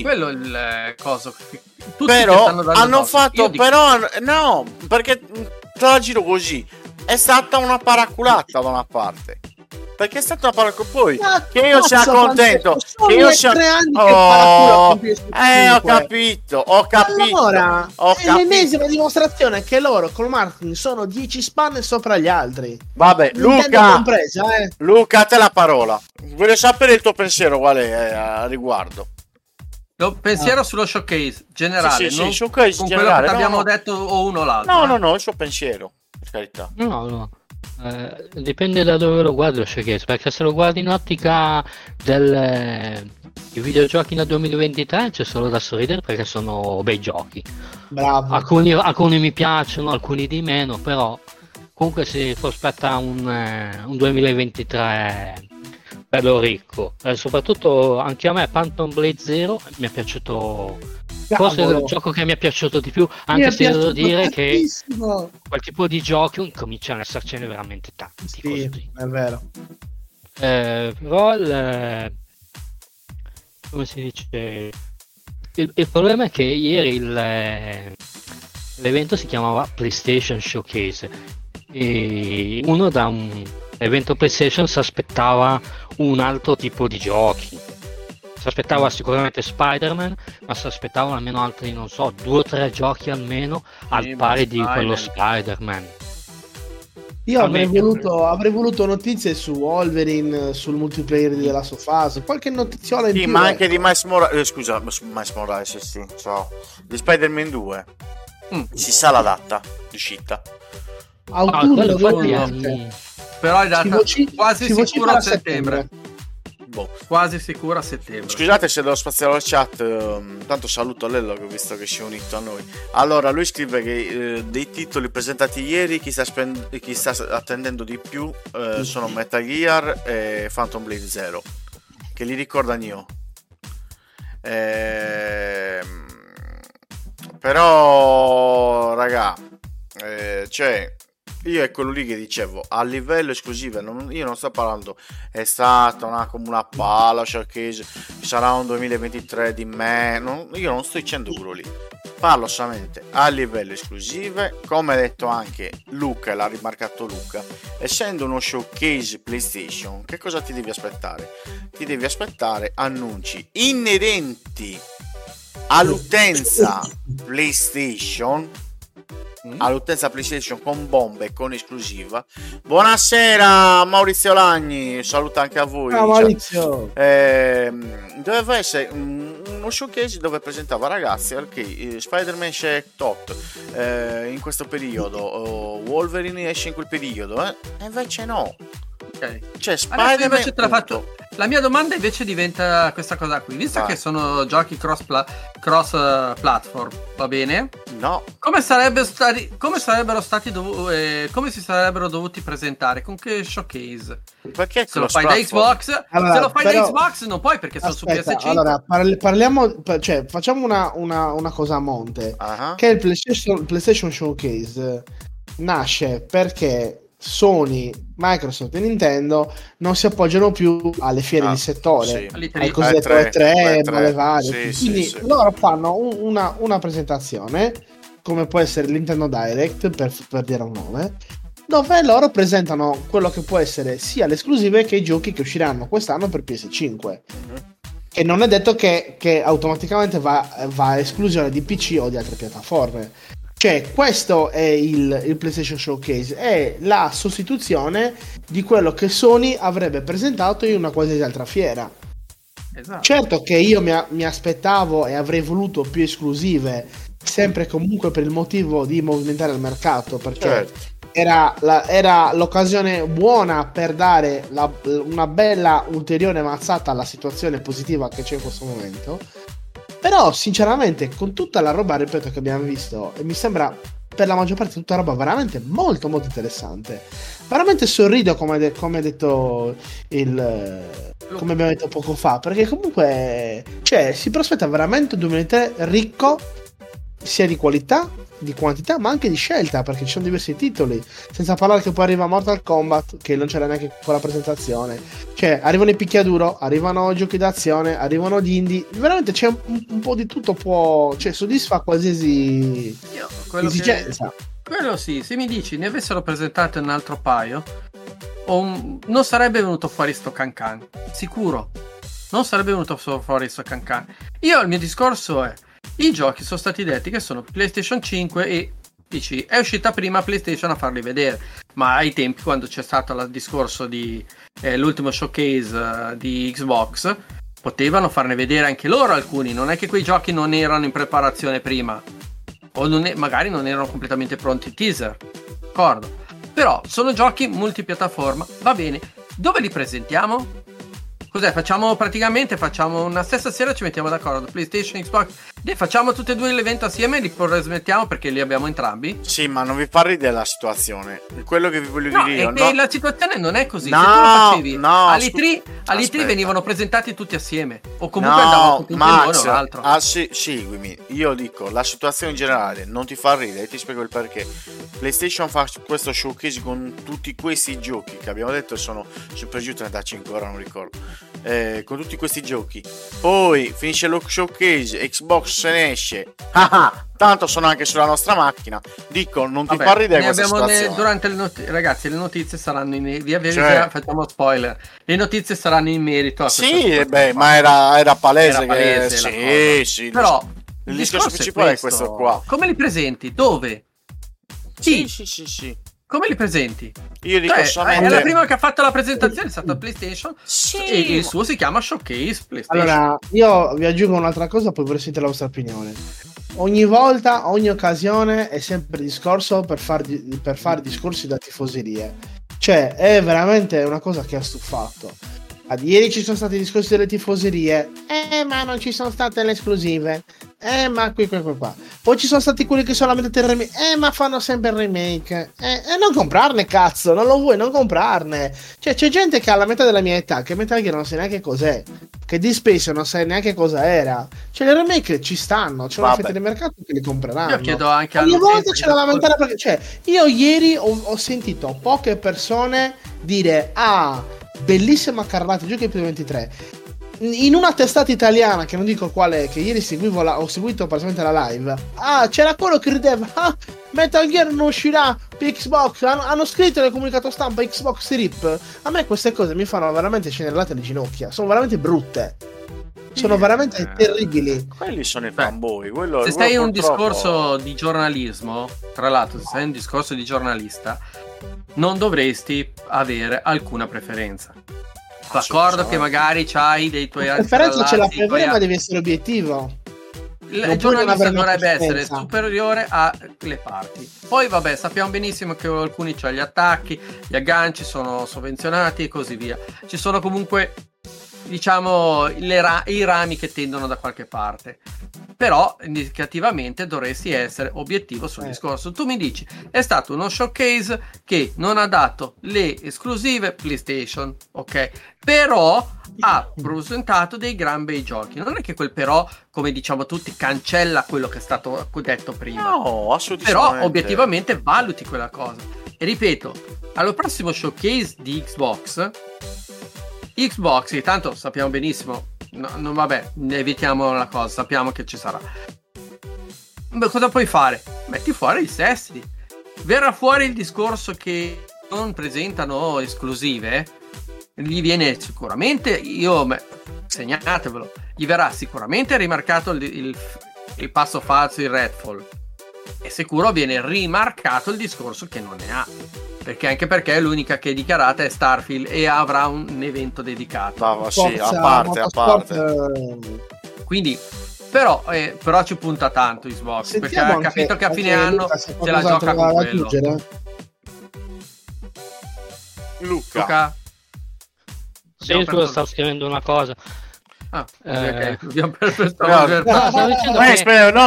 quello è il coso. Tutti però hanno fatto no, perché te la giro così, è stata una paraculata da una parte. Perché è stata una paraculata. Poi che io sia contento. Che io sia. Ho capito. Allora, è l'ennesima dimostrazione che loro col marketing sono 10 spanne sopra gli altri. Vabbè, Luca, a te la parola. Voglio sapere il tuo pensiero qual è a riguardo. Pensiero sullo showcase generale. Sì, showcase con generale, quello che abbiamo detto o uno o l'altro. No, il suo pensiero. Per carità. No. Dipende da dove lo guardi lo showcase, perché se lo guardi in ottica dei videogiochi nel 2023 c'è solo da sorridere perché sono bei giochi. Bravo. Alcuni mi piacciono, alcuni di meno, però comunque si prospetta un 2023 bello ricco. Soprattutto anche a me Phantom Blade Zero mi è piaciuto. Forse è il gioco che mi è piaciuto di più, anche se devo dire tantissimo. Che quel tipo di giochi cominciano ad essercene veramente tanti. Sì, è vero. Però come si dice, il problema è che ieri l'evento si chiamava PlayStation Showcase e uno da un evento PlayStation si aspettava un altro tipo di giochi. Si aspettava sicuramente Spider-Man, ma si aspettavano almeno altri, non so, 2 o 3 giochi almeno al pari di quello Spider-Man. Io avrei voluto notizie su Wolverine, sul multiplayer della sua fase, qualche notiziola in più. Sì, ma anche di Miles Morales, scusa, Miles Morales, sì, ciao. Di Spider-Man 2. Si sa la data di uscita. Però è data quasi sicuro a settembre. Quasi sicura a settembre. Scusate se devo spaziare la chat. Tanto saluto Lello che ho visto che si è unito a noi. Allora lui scrive che dei titoli presentati ieri chi sta attendendo di più sono Metal Gear e Phantom Blade Zero, che li ricorda io. Però raga, cioè io è quello lì che dicevo, a livello esclusivo io non sto parlando è stata come una palla showcase, sarà un 2023 di me, io non sto dicendo quello lì, parlo solamente a livello esclusive, come ha detto anche Luca, l'ha rimarcato Luca, essendo uno showcase PlayStation, che cosa ti devi aspettare? Ti devi aspettare annunci inerenti all'utenza PlayStation, all'utenza PlayStation con bombe e con esclusiva. Buonasera Maurizio Lagni, saluta anche a voi. Ciao Maurizio. Doveva essere uno showcase dove presentava ragazzi perché Spider-Man esce tot in questo periodo, Wolverine esce in quel periodo, e invece no. Okay. Cioè Spider-Man adesso invece te l'ha fatto La mia domanda invece diventa questa cosa qui. Visto che sono giochi cross platform, va bene? No. Come si sarebbero dovuti presentare? Con che showcase? Perché se lo fai da Xbox? Allora, se lo fai da Xbox non puoi, perché sono su PS5. Allora, parliamo, cioè facciamo una cosa a monte. Uh-huh. Che il PlayStation Showcase nasce perché Sony, Microsoft e Nintendo non si appoggiano più alle fiere di settore, sì, ai cosiddetto E3, alle varie. Sì, quindi sì, loro fanno una presentazione, come può essere il Nintendo Direct, per dire un nome, dove loro presentano quello che può essere sia le esclusive che i giochi che usciranno quest'anno per PS5. Mm-hmm. E non è detto che automaticamente va a esclusione di PC o di altre piattaforme. Cioè, questo è il PlayStation Showcase, è la sostituzione di quello che Sony avrebbe presentato in una qualsiasi altra fiera. Esatto. Certo che io mi aspettavo e avrei voluto più esclusive, sempre e comunque per il motivo di movimentare il mercato, perché era l'occasione buona per dare una bella ulteriore mazzata alla situazione positiva che c'è in questo momento. Però sinceramente con tutta la roba, ripeto, che abbiamo visto, mi sembra per la maggior parte tutta roba veramente molto molto interessante. Veramente sorrido, come ha detto come abbiamo detto poco fa, perché comunque, cioè, si prospetta veramente un 2003 ricco sia di qualità, di quantità, ma anche di scelta, perché ci sono diversi titoli, senza parlare che poi arriva Mortal Kombat, che non c'era neanche quella presentazione. Cioè, arrivano i picchiaduro, arrivano giochi d'azione, arrivano gli indie, veramente c'è un po' di tutto, cioè soddisfa qualsiasi esigenza. Quello sì, se mi dici ne avessero presentato un altro paio, non sarebbe venuto fuori sto cancan, sicuro. Non sarebbe venuto fuori sto cancan. Il mio discorso è: i giochi sono stati detti che sono PlayStation 5 e PC. È uscita prima PlayStation a farli vedere, ma ai tempi, quando c'è stato il discorso di l'ultimo showcase di Xbox, potevano farne vedere anche loro alcuni. Non è che quei giochi non erano in preparazione prima, o magari non erano completamente pronti i teaser, d'accordo? Però sono giochi multipiattaforma, va bene. Dove li presentiamo? Cos'è? Facciamo una stessa sera, ci mettiamo d'accordo, PlayStation, Xbox, e facciamo tutte e due l'evento assieme e li trasmettiamo, perché li abbiamo entrambi. Sì, ma non vi parli della situazione, quello che vi voglio dire io. No, la situazione non è così. No, se tu lo facevi, no, all'E3 venivano presentati tutti assieme, o comunque andavano tutti Max, uno o l'altro. Seguimi, io dico, la situazione in generale non ti fa ridere, e ti spiego il perché. PlayStation fa questo showcase con tutti questi giochi che abbiamo detto, sono sempre giù 35, ora non ricordo. Con tutti questi giochi, poi finisce lo showcase, Xbox se ne esce, tanto sono anche sulla nostra macchina. Dico, non ti fa ridere questa situazione. Durante le notizie, ragazzi, le notizie saranno in facciamo spoiler, le notizie saranno in merito a ma era palese, che... sì, però il discorso principale è questo qua. Come li presenti? Dove? Sì. Come li presenti? Io dico solamente... è la prima che ha fatto la presentazione, è stata PlayStation, e il suo si chiama Showcase PlayStation. Allora, io vi aggiungo un'altra cosa, poi vorrei sentire la vostra opinione. Ogni volta, ogni occasione è sempre discorso per far discorsi da tifoserie. Cioè, è veramente una cosa che ha stufato. Ad ieri ci sono stati i discorsi delle tifoserie, ma non ci sono state le esclusive, ma qui. Poi ci sono stati quelli che solamente il remake, ma fanno sempre il remake, non comprarne, cazzo, non lo vuoi, non comprarne. Cioè, c'è gente che ha la metà della mia età, che Metal Gear non sa neanche cos'è, che Deep Space non sai neanche cosa era. Cioè, le remake ci stanno, c'è una fetta di mercato che li compreranno. Io chiedo anche a ogni volta c'è da lamentare, perché, cioè, io ieri ho sentito poche persone dire, bellissima carrellata giochi per 23 in una testata italiana che non dico quale, che ieri ho seguito parzialmente la live. C'era quello che rideva, Metal Gear non uscirà per Xbox, hanno scritto nel comunicato stampa Xbox RIP. A me queste cose mi fanno veramente scenerellate le ginocchia, sono veramente brutte, sono veramente terribili. Quelli sono i fanboy. Se stai in un discorso di giornalismo, tra l'altro, se stai in un discorso di giornalista, non dovresti avere alcuna preferenza. D'accordo che magari c'hai dei tuoi... La preferenza ce l'ha, ma devi essere obiettivo. Il giornalista dovrebbe essere superiore alle parti. Poi vabbè, sappiamo benissimo che alcuni c'ha gli attacchi, gli agganci sono sovvenzionati e così via. Ci sono comunque diciamo i rami che tendono da qualche parte, però indicativamente dovresti essere obiettivo sul discorso. Tu mi dici è stato uno showcase che non ha dato le esclusive PlayStation, ok, però ha presentato dei gran bei giochi. Non è che quel però, come diciamo tutti, cancella quello che è stato detto prima, no, assolutamente. Però obiettivamente valuti quella cosa. E ripeto, allo prossimo showcase di Xbox, che tanto sappiamo benissimo, no, non, vabbè, evitiamo la cosa, sappiamo che ci sarà. Beh, cosa puoi fare? Metti fuori i sesti. Verrà fuori il discorso che non presentano esclusive, gli viene sicuramente, segnatevelo, gli verrà sicuramente rimarcato il passo falso, il Redfall, e sicuro viene rimarcato il discorso che non ne ha, perché l'unica che è dichiarata è Starfield e avrà un evento dedicato. Bravo, sì, a parte. Quindi però ci punta tanto Xbox. Sentiamo, perché ha capito che a fine anno se la gioca con quello. Luca. Sì, io stavo scrivendo una cosa. No,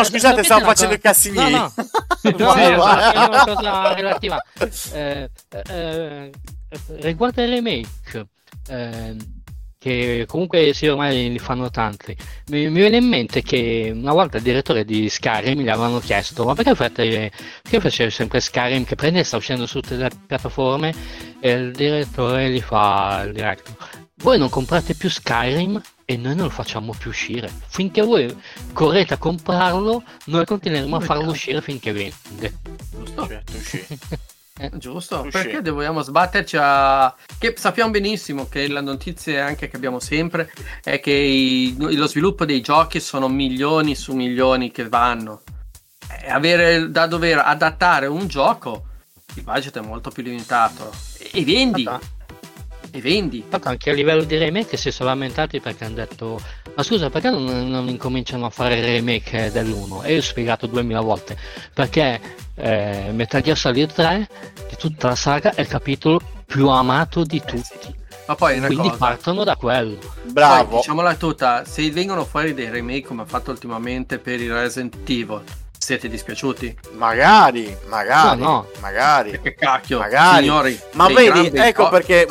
scusate, stavo facendo i cazzini. Una cosa relativa riguardo ai remake, che comunque sì, ormai li fanno tanti. Mi viene in mente che una volta il direttore di Skyrim gli avevano chiesto: ma perché facevi sempre Skyrim che prende e sta uscendo su tutte le piattaforme? E il direttore gli fa il directo: voi non comprate più Skyrim e noi non lo facciamo più uscire. Finché voi correte a comprarlo, noi continueremo a farlo uscire finché vende. Giusto? Certo, uscì. Giusto? Uscì. Perché dobbiamo sbatterci a... che sappiamo benissimo che la notizia anche che abbiamo sempre è che lo sviluppo dei giochi sono milioni su milioni che vanno. E avere da dover adattare un gioco, il budget è molto più limitato. E vendi. Infatti anche a livello di remake si sono lamentati perché hanno detto: ma scusa, perché non incominciano a fare il remake dell'1? E io ho spiegato 2000 volte perché Metal Gear Solid 3 di tutta la saga è il capitolo più amato di tutti, sì. Ma poi quindi cosa, partono da quello. Bravo. Poi, diciamola tutta, se vengono fuori dei remake come ha fatto ultimamente per il Resident Evil, siete dispiaciuti? Magari. Che cacchio, magari. Signori, ma vedi, ecco perché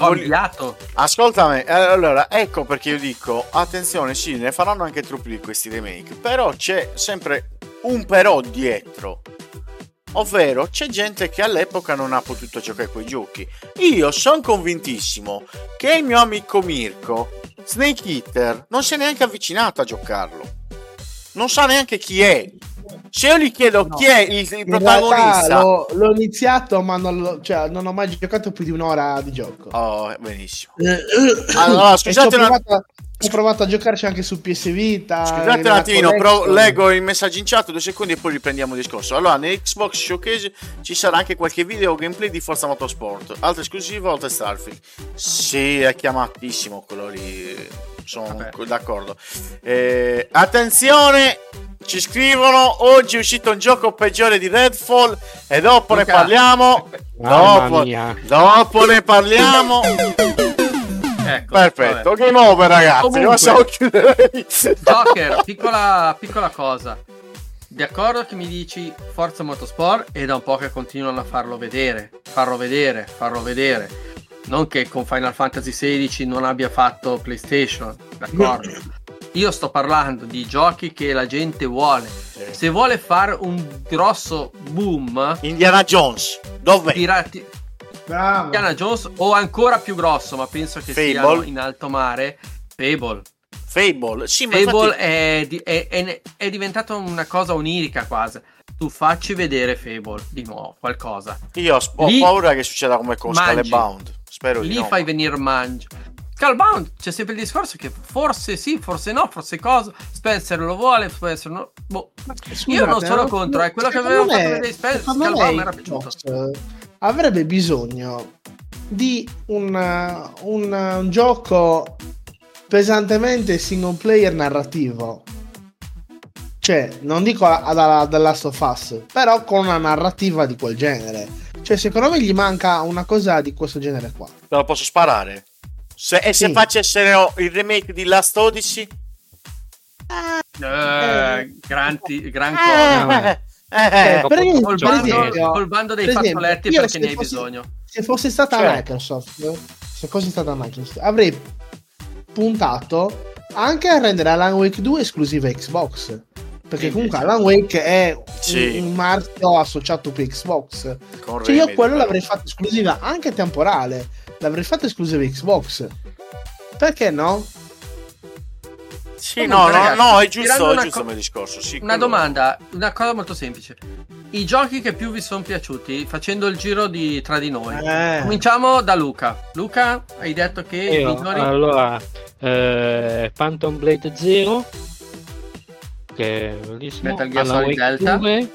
ascoltami, allora, ecco perché io dico: attenzione, sì, ne faranno anche troppi di questi remake, però c'è sempre un però dietro, ovvero c'è gente che all'epoca non ha potuto giocare quei giochi. Io sono convintissimo che il mio amico Mirko Snake Eater non si è neanche avvicinato a giocarlo, non sa neanche chi è. Se io gli chiedo chi è il protagonista, l'ho iniziato, ma non ho mai giocato più di un'ora di gioco. Oh, benissimo. Allora, scusate, ho provato a giocarci anche su PS Vita. Scusate un attimo, leggo il messaggio in chat 2 secondi e poi riprendiamo il discorso. Allora, nel Xbox Showcase ci sarà anche qualche video o gameplay di Forza Motorsport, altre esclusive, altre Starfield. Sì, è chiamatissimo quello lì. Sono d'accordo. Attenzione, ci scrivono: oggi è uscito un gioco peggiore di Redfall e dopo ne parliamo. Dopo ne parliamo. Ecco, perfetto, vabbè. Game over, ragazzi. Comunque, so Joker, piccola cosa. D'accordo che mi dici Forza Motorsport e da un po' che continuano a farlo vedere. Non che con Final Fantasy 16 non abbia fatto PlayStation, d'accordo? Io sto parlando di giochi che la gente vuole. Se vuole fare un grosso boom, Indiana Jones, dove? Bravo. Indiana Jones o ancora più grosso, ma penso che siano in alto mare. Fable, sì, ma Fable è diventata una cosa onirica quasi. Tu facci vedere Fable di nuovo, qualcosa. Io ho paura che succeda come con Scalebound. Spero lì fai venire Mange. Scalebound c'è sempre il discorso che forse sì, forse no, forse cosa. Spencer lo vuole, Spencer no. Boh. Scusate, io non sono contro, è quello che avevo fatto vedere Spencer. Scalebound mi era piaciuto. Avrebbe bisogno di un gioco pesantemente single player narrativo. Cioè, non dico da Last of Us, però con una narrativa di quel genere. Cioè, secondo me gli manca una cosa di questo genere qua. Te la posso sparare? se facessero il remake di Last Odyssey? Col bando dei fazzoletti, perché ne hai bisogno. Se fosse stata Microsoft, se fosse stata Microsoft, avrei puntato anche a rendere Alan Wake 2 esclusiva Xbox, perché comunque Alan Wake è un marchio associato per Xbox. Con cioè io quello l'avrei fatto esclusiva anche temporale, l'avrei fatto esclusiva Xbox, perché no? Sì, comunque, ragazzi, è giusto, come discorso. Sì, una domanda, una cosa molto semplice. I giochi che più vi sono piaciuti, facendo il giro di tra di noi. Cominciamo da Luca. Luca, hai detto che allora Phantom Blade Zero, che è bellissimo. Metal Gear Solid Delta. 2.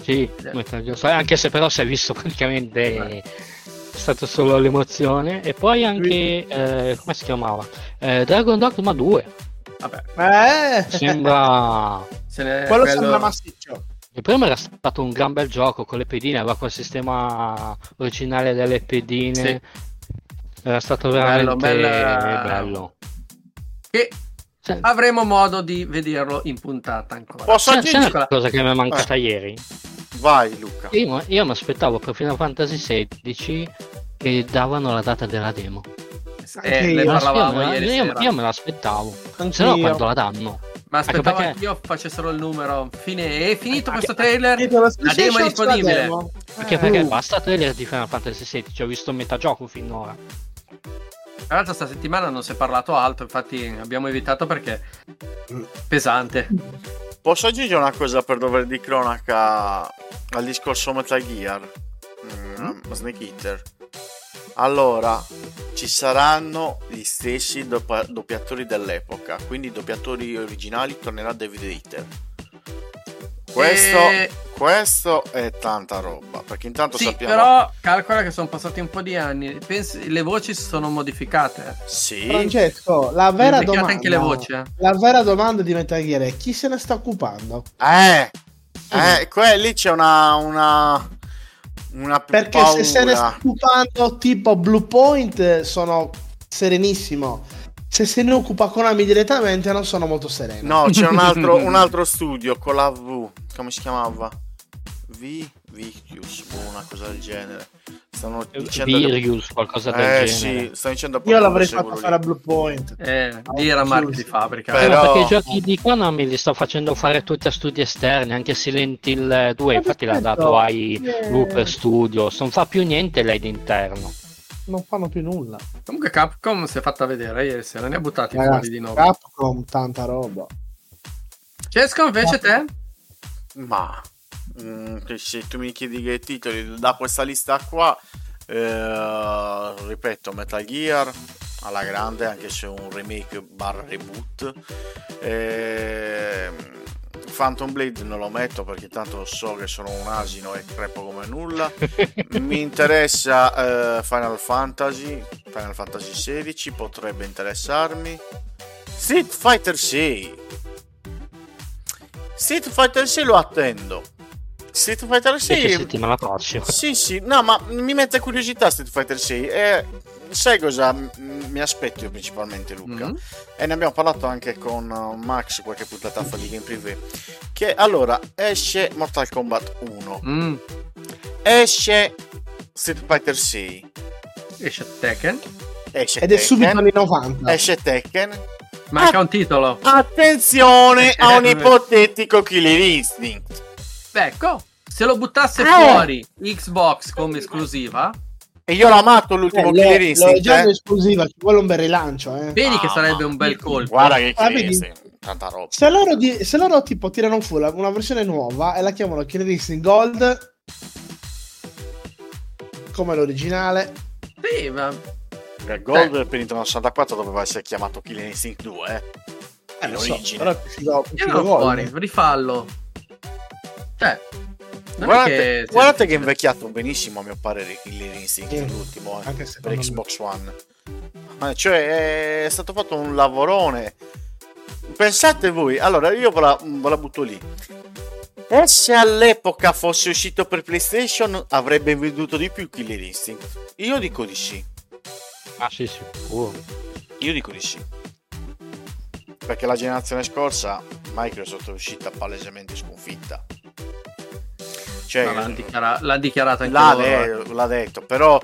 Sì, Metal Gear Solid, anche se però si è visto praticamente è stato solo l'emozione. E poi anche come si chiamava? Dragon's Dogma 2. Vabbè. Sembra quello sembra massiccio. Il primo era stato un gran bel gioco con le pedine, aveva quel sistema originale delle pedine. Sì. Era stato veramente bello. E avremo modo di vederlo in puntata ancora. Posso aggiungere una cosa che mi è mancata ieri? Vai, Luca. Io mi aspettavo per Final Fantasy XVI che davano la data della demo. Le parlavamo ieri sera. Io me l'aspettavo, se no quando la danno. Ma aspettavo che io facessero il numero. Fine, è finito questo trailer. La demo è disponibile. Perché basta trailer di Final Fantasy XVI. Ho visto metagioco finora. Tra l'altro sta settimana non si è parlato altro, infatti abbiamo evitato perché pesante. Posso aggiungere una cosa per dovere di cronaca al discorso Metal Gear Snake Eater? Allora, ci saranno gli stessi doppiatori dell'epoca, quindi i doppiatori originali tornerà David Ritter. Questo è tanta roba, perché intanto sappiamo... però calcola che sono passati un po' di anni, le voci si sono modificate. Sì. Francesco, la vera domanda di Metal Gear è chi se ne sta occupando? Lì c'è una perché paura. Se ne sta occupando tipo Blue Point sono serenissimo, se ne occupa Konami direttamente non sono molto sereno. No, c'è un altro studio con la V, come si chiamava? Victius, una cosa del genere. Stanno dicendo Virus, qualcosa del genere. Sì, stanno dicendo io l'avrei fatto fare a Blue Point. Era marchio di fabbrica. Però... perché i giochi di Konami li sto facendo fare tutti a studi esterni, anche Silent Hill 2, infatti l'ha dato ai Looper Studios, non fa più niente lei d'interno. Non fanno più nulla. Comunque Capcom si è fatta vedere ieri sera, ne ha buttati fuori di nuovo. Capcom tanta roba. Cesco invece te? Ma se tu mi chiedi che titoli da questa lista qua, ripeto, Metal Gear alla grande, anche se un remake / reboot. Phantom Blade non lo metto perché tanto so che sono un asino e crepo come nulla. Mi interessa Final Fantasy XVI, potrebbe interessarmi. Street Fighter 6 lo attendo. Street Fighter 6 settimana prossima. Sì, no, ma mi mette curiosità Street Fighter 6 e sai cosa mi aspetto io principalmente, Luca? Mm-hmm. E ne abbiamo parlato anche con Max qualche puntata fa di Game Privè, che allora esce Mortal Kombat 1. Esce Street Fighter 6. Esce Tekken. È subito anni 90. Esce Tekken. Manca un titolo. Attenzione a un ipotetico Killer Instinct. Ecco, se lo buttasse fuori Xbox come esclusiva, e io l'ho amato l'ultimo Killer Instinct, già esclusiva, ci vuole un bel rilancio, vedi che sarebbe un bel colpo. Guarda che Killer Instinct, tanta roba. Se loro tipo tirano fuori una versione nuova e la chiamano Killer Instinct Gold come l'originale, sì, ma Gold per Nintendo 64 doveva essere chiamato Killer Instinct 2, l'origine. Fuori, rifallo. Guardate che è invecchiato benissimo a mio parere Killer Instinct, l'ultimo anche se per Xbox One, cioè è stato fatto un lavorone. Pensate voi, allora io ve la butto lì, e se all'epoca fosse uscito per PlayStation avrebbe venduto di più Killer Instinct? Io dico di sì. Ah sì, sicuro. Io dico di sì. Perché la generazione scorsa Microsoft è uscita palesemente sconfitta. Cioè, no, l'ha dichiarato anche l'ha detto, però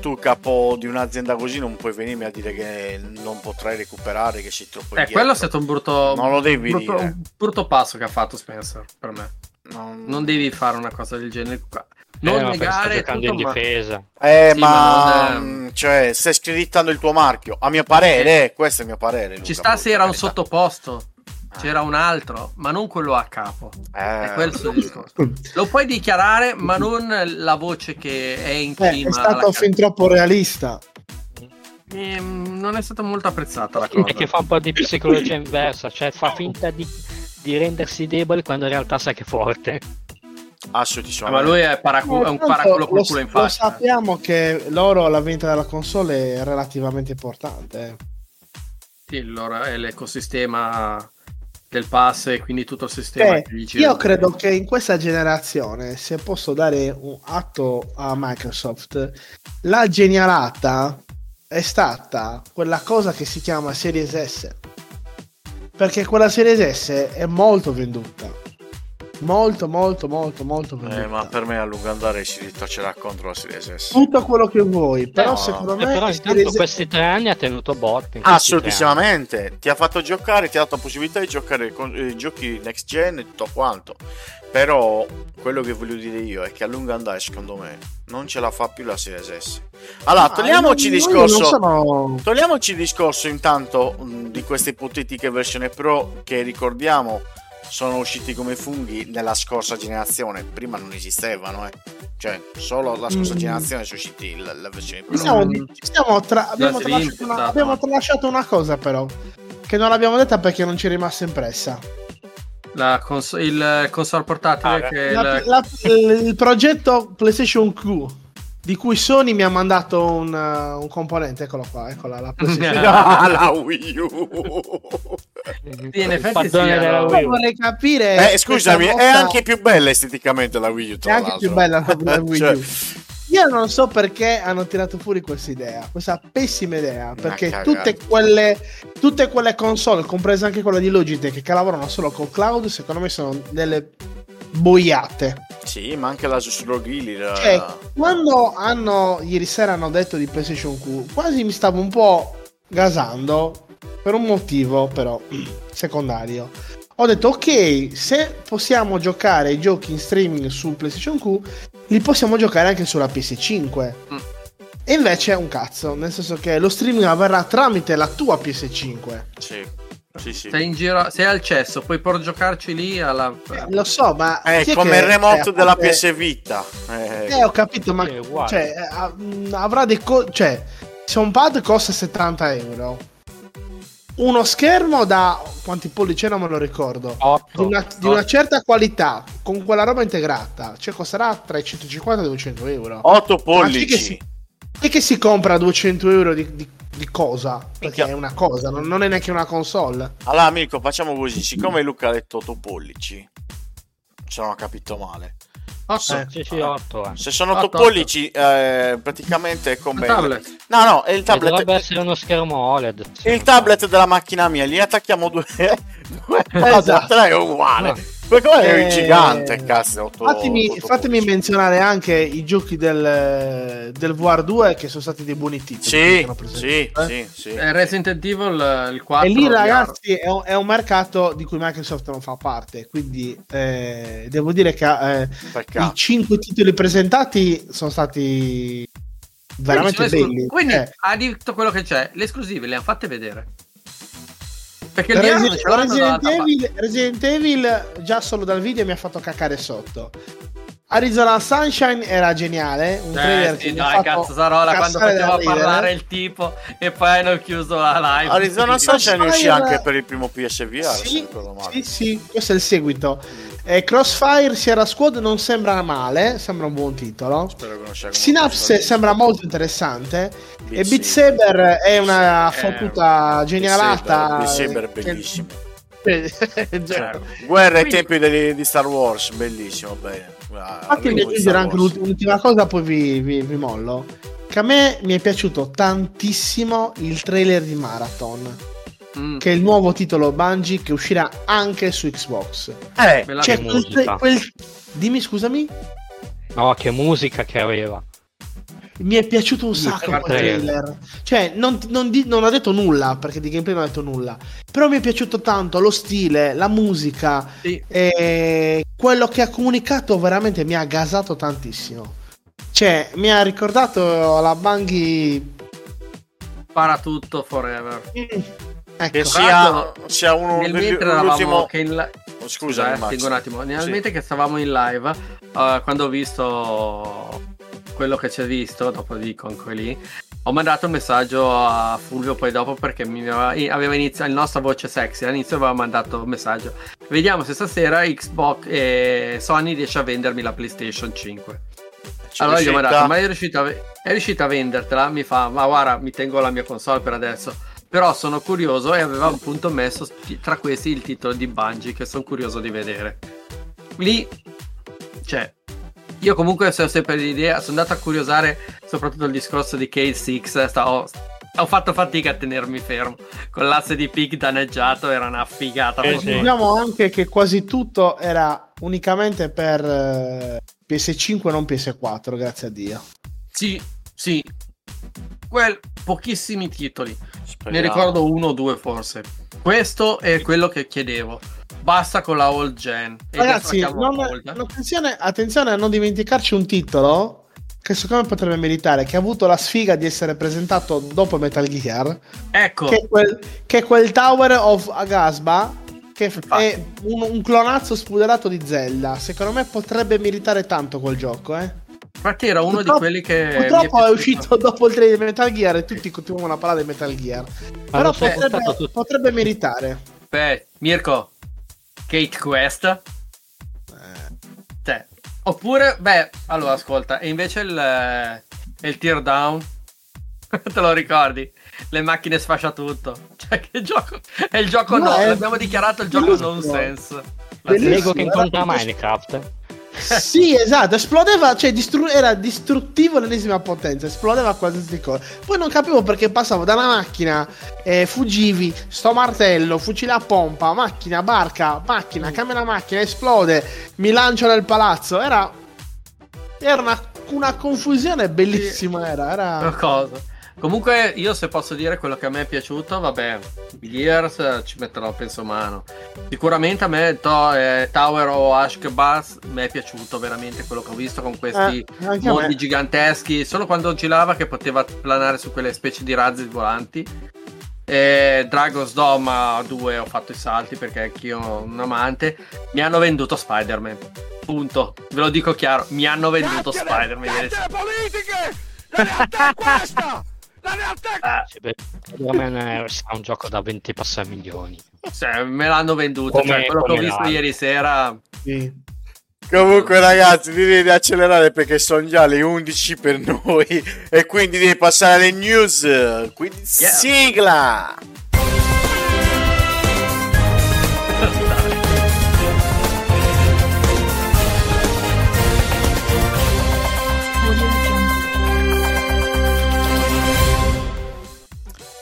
tu capo di un'azienda così non puoi venirmi a dire che non potrai recuperare, che sei troppo indietro. Quello è stato un brutto, non lo devi dire. Un brutto passo che ha fatto Spencer, per me. Non devi fare una cosa del genere qua. Non negare tutto, in difesa. Sì, ma cioè, stai screditando il tuo marchio. A mio parere, questo è il mio parere. Luca, ci sta se era un sottoposto. C'era un altro, ma non quello a capo. È questo il discorso. Lo puoi dichiarare, ma non la voce che è in clima. È stato fin troppo realista. Non è stata molto apprezzata la cosa. È che fa un po' di psicologia inversa, cioè fa finta di rendersi debole quando in realtà sa che è forte. Ma lui è un paraculo col culo in faccia. Lo sappiamo che loro la vendita della console è relativamente importante. Sì, loro è l'ecosistema del pass e quindi tutto il sistema che gli gira. Io credo che in questa generazione, se posso dare un atto a Microsoft, la genialata è stata quella cosa che si chiama Series S, perché quella Series S è molto venduta, molto venduta. Ma per me a lungo andare si ritorcerà contro la Series S, tutto quello che vuoi, però secondo me però questi 3 anni ha tenuto botte. Assolutissimamente, ti ha fatto giocare, ti ha dato la possibilità di giocare con giochi next gen e tutto quanto, però quello che voglio dire io è che a lungo andare secondo me non ce la fa più la Series S. Allora togliamoci il discorso intanto di queste ipotetiche versione Pro che ricordiamo sono usciti come funghi nella scorsa generazione, prima non esistevano, cioè solo la scorsa generazione sono usciti la versione Pro. Abbiamo tralasciato una cosa però che non l'abbiamo detta perché non ci è rimasta impressa, il console portatile che il progetto PlayStation Q, di cui Sony mi ha mandato un componente, eccolo qua, eccola la PlayStation. La Wii U. Sì, in effetti sì, vorrei capire. Scusami, volta... è anche più bella esteticamente la Wii U, tra l'altro. È anche più bella la Wii U. Cioè... Io non so perché hanno tirato fuori questa idea, questa pessima idea, perché tutte quelle console, compresa anche quella di Logitech, che lavorano solo con cloud, secondo me sono delle boiate. Sì, ma anche la Susurrog Hilly. Cioè, quando ieri sera hanno detto di PlayStation Q, quasi mi stavo un po' gasando, per un motivo però secondario. Ho detto ok, se possiamo giocare i giochi in streaming su PlayStation Q, li possiamo giocare anche sulla PS5. E invece è un cazzo, nel senso che lo streaming avverrà tramite la tua PS5. Sì. Sì. Sei in giro, sei al cesso, puoi giocarci lì alla... lo so, ma come il remote della PS Vita. Ho capito, ma cioè, avrà dei se un pad costa €70, uno schermo da quanti pollici, non me lo ricordo, 8, di una certa qualità, con quella roba integrata, cioè costerà tra i €150 e €200. 8 pollici. Che si compra €200 di cosa? Perché è una cosa, non è neanche una console. Allora amico, facciamo così, siccome Luca ha detto 8 pollici, se non ho capito male, 8. Se sono 8 pollici, praticamente è come no, è il tablet. Dovrebbe essere uno schermo OLED. Il tablet della macchina mia, li attacchiamo due tre, è uguale. Perché è un gigante, cazzo. Fatemi menzionare anche i giochi del VR2 che sono stati dei buoni titoli. Sì. Resident Evil il 4. E lì ragazzi è un mercato di cui Microsoft non fa parte, quindi devo dire che i 5 titoli presentati sono stati veramente belli. Quindi ha detto quello che c'è, le esclusive le hanno fatte vedere. Perché Resident Evil già solo dal video mi ha fatto cacare sotto. Arizona Sunshine era geniale, un trailer che quando faceva parlare il tipo e poi hanno chiuso la live. Arizona Sunshine uscì anche per il primo PSVR. Sì, questo è il seguito. Crossfire Sierra Squad non sembra male, sembra un buon titolo. Synapse sembra molto interessante. E Beat Saber è una fottuta genialata. Beat Saber è bellissimo. Guerra ai tempi di Star Wars, bellissimo. Bene. Fatemi aggiungere anche l'ultima cosa, poi vi mollo. che a me mi è piaciuto tantissimo il trailer di Marathon, che è il nuovo titolo Bungie che uscirà anche su Xbox. C'è quel... Dimmi, scusami? No, che musica che aveva. Mi è piaciuto un sacco quel trailer. Cioè, non ha detto nulla, perché di gameplay non ha detto nulla. Però mi è piaciuto tanto lo stile, la musica, sì. E quello che ha comunicato veramente mi ha gasato tantissimo. Cioè, mi ha ricordato la Bungie para tutto forever. Ecco. Che sia uno nel mentre eravamo che in scusa, Max. Un attimo, realmente sì. Che stavamo in live, quando ho visto quello che ci hai visto, dopo dico anche lì, ho mandato un messaggio a Fulvio poi dopo, perché mi aveva iniziato il nostro voce sexy all'inizio, aveva mandato un messaggio: vediamo se stasera Xbox e Sony riesce a vendermi la PlayStation 5. Allora gli ho mandato: ma è riuscita a vendertela? Mi fa: ma guarda, mi tengo la mia console per adesso, però sono curioso. E aveva appunto messo tra questi il titolo di Bungie che sono curioso di vedere. Lì cioè, io comunque sono sempre l'idea, sono andato a curiosare soprattutto il discorso di Cade 6, ho fatto fatica a tenermi fermo, con l'asse di pick danneggiato era una figata. Diciamo anche che quasi tutto era unicamente per PS5 e non PS4, grazie a Dio. Sì, pochissimi titoli, speriamo. Ne ricordo uno o due forse. Questo è quello che chiedevo. Basta con la old gen. Ragazzi, attenzione a non dimenticarci un titolo che secondo me potrebbe meritare, che ha avuto la sfiga di essere presentato dopo Metal Gear. Ecco. Che è quel Tower of Agasba, che è un clonazzo spuderato di Zelda. Secondo me potrebbe meritare tanto quel gioco, eh. Infatti era uno di quelli che purtroppo è uscito dopo il trailer di Metal Gear e tutti continuavano a parlare di Metal Gear. Però potrebbe meritare. Beh, Mirko, Gate Quest, cioè, oppure beh, allora ascolta, e invece il teardown te lo ricordi? Le macchine sfascia tutto, cioè che gioco è il gioco? No, abbiamo dichiarato il gioco nonsense, il Lego che incontra Minecraft. Sì, esatto, esplodeva, cioè era distruttivo all'ennesima potenza, esplodeva qualsiasi cosa. Poi non capivo perché passavo da una macchina, fuggivi, sto martello, fucile a pompa, macchina, barca, macchina, cambia la macchina, esplode, mi lancio nel palazzo, era una confusione bellissima, era una cosa. Comunque io, se posso dire quello che a me è piaciuto, vabbè, Gears ci metterò penso mano. Sicuramente a me Tower o Ashk Bars mi è piaciuto veramente quello che ho visto, con questi mondi giganteschi, solo quando girava che poteva planare su quelle specie di razzi volanti. E Dragon's Dogma 2 ho fatto i salti perché anch'io sono un amante. Mi hanno venduto Spider-Man, punto, ve lo dico chiaro, mi hanno venduto Spider-Man. La realtà è questa! La realtà! Spider-Man è un gioco da 20 passa milioni. Cioè, me l'hanno venduto, cioè, quello che ho visto ieri sera. Sì. Comunque ragazzi, direi di accelerare perché sono già le 11 per noi e quindi devi passare alle news. Quindi sigla!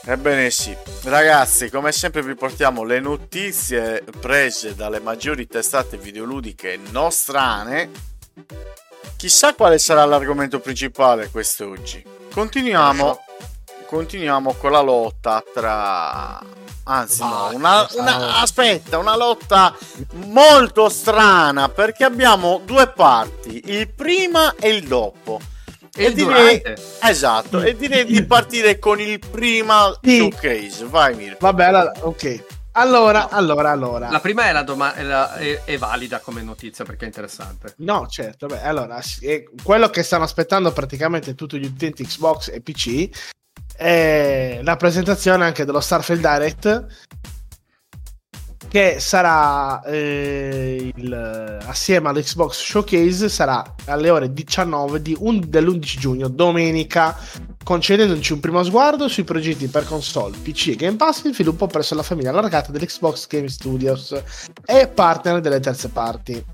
Ebbene sì, ragazzi, come sempre vi portiamo le notizie prese dalle maggiori testate videoludiche nostrane. Chissà quale sarà l'argomento principale quest'oggi. Continuiamo con la lotta tra... Anzi no, una lotta molto strana, perché abbiamo due parti, il prima e il dopo. E direi, esatto, e direi di partire con il prima showcase. Vai Mirko. Vabbè, ok. Allora. La prima è la domanda, è valida come notizia perché è interessante. No, certo. Beh, allora, quello che stanno aspettando praticamente tutti gli utenti Xbox e PC è la presentazione anche dello Starfield Direct, che sarà assieme all'Xbox Showcase, sarà alle ore 19 dell'11 giugno, domenica, concedeteci un primo sguardo sui progetti per console, PC e Game Pass in sviluppo presso la famiglia allargata dell'Xbox Game Studios e partner delle terze parti.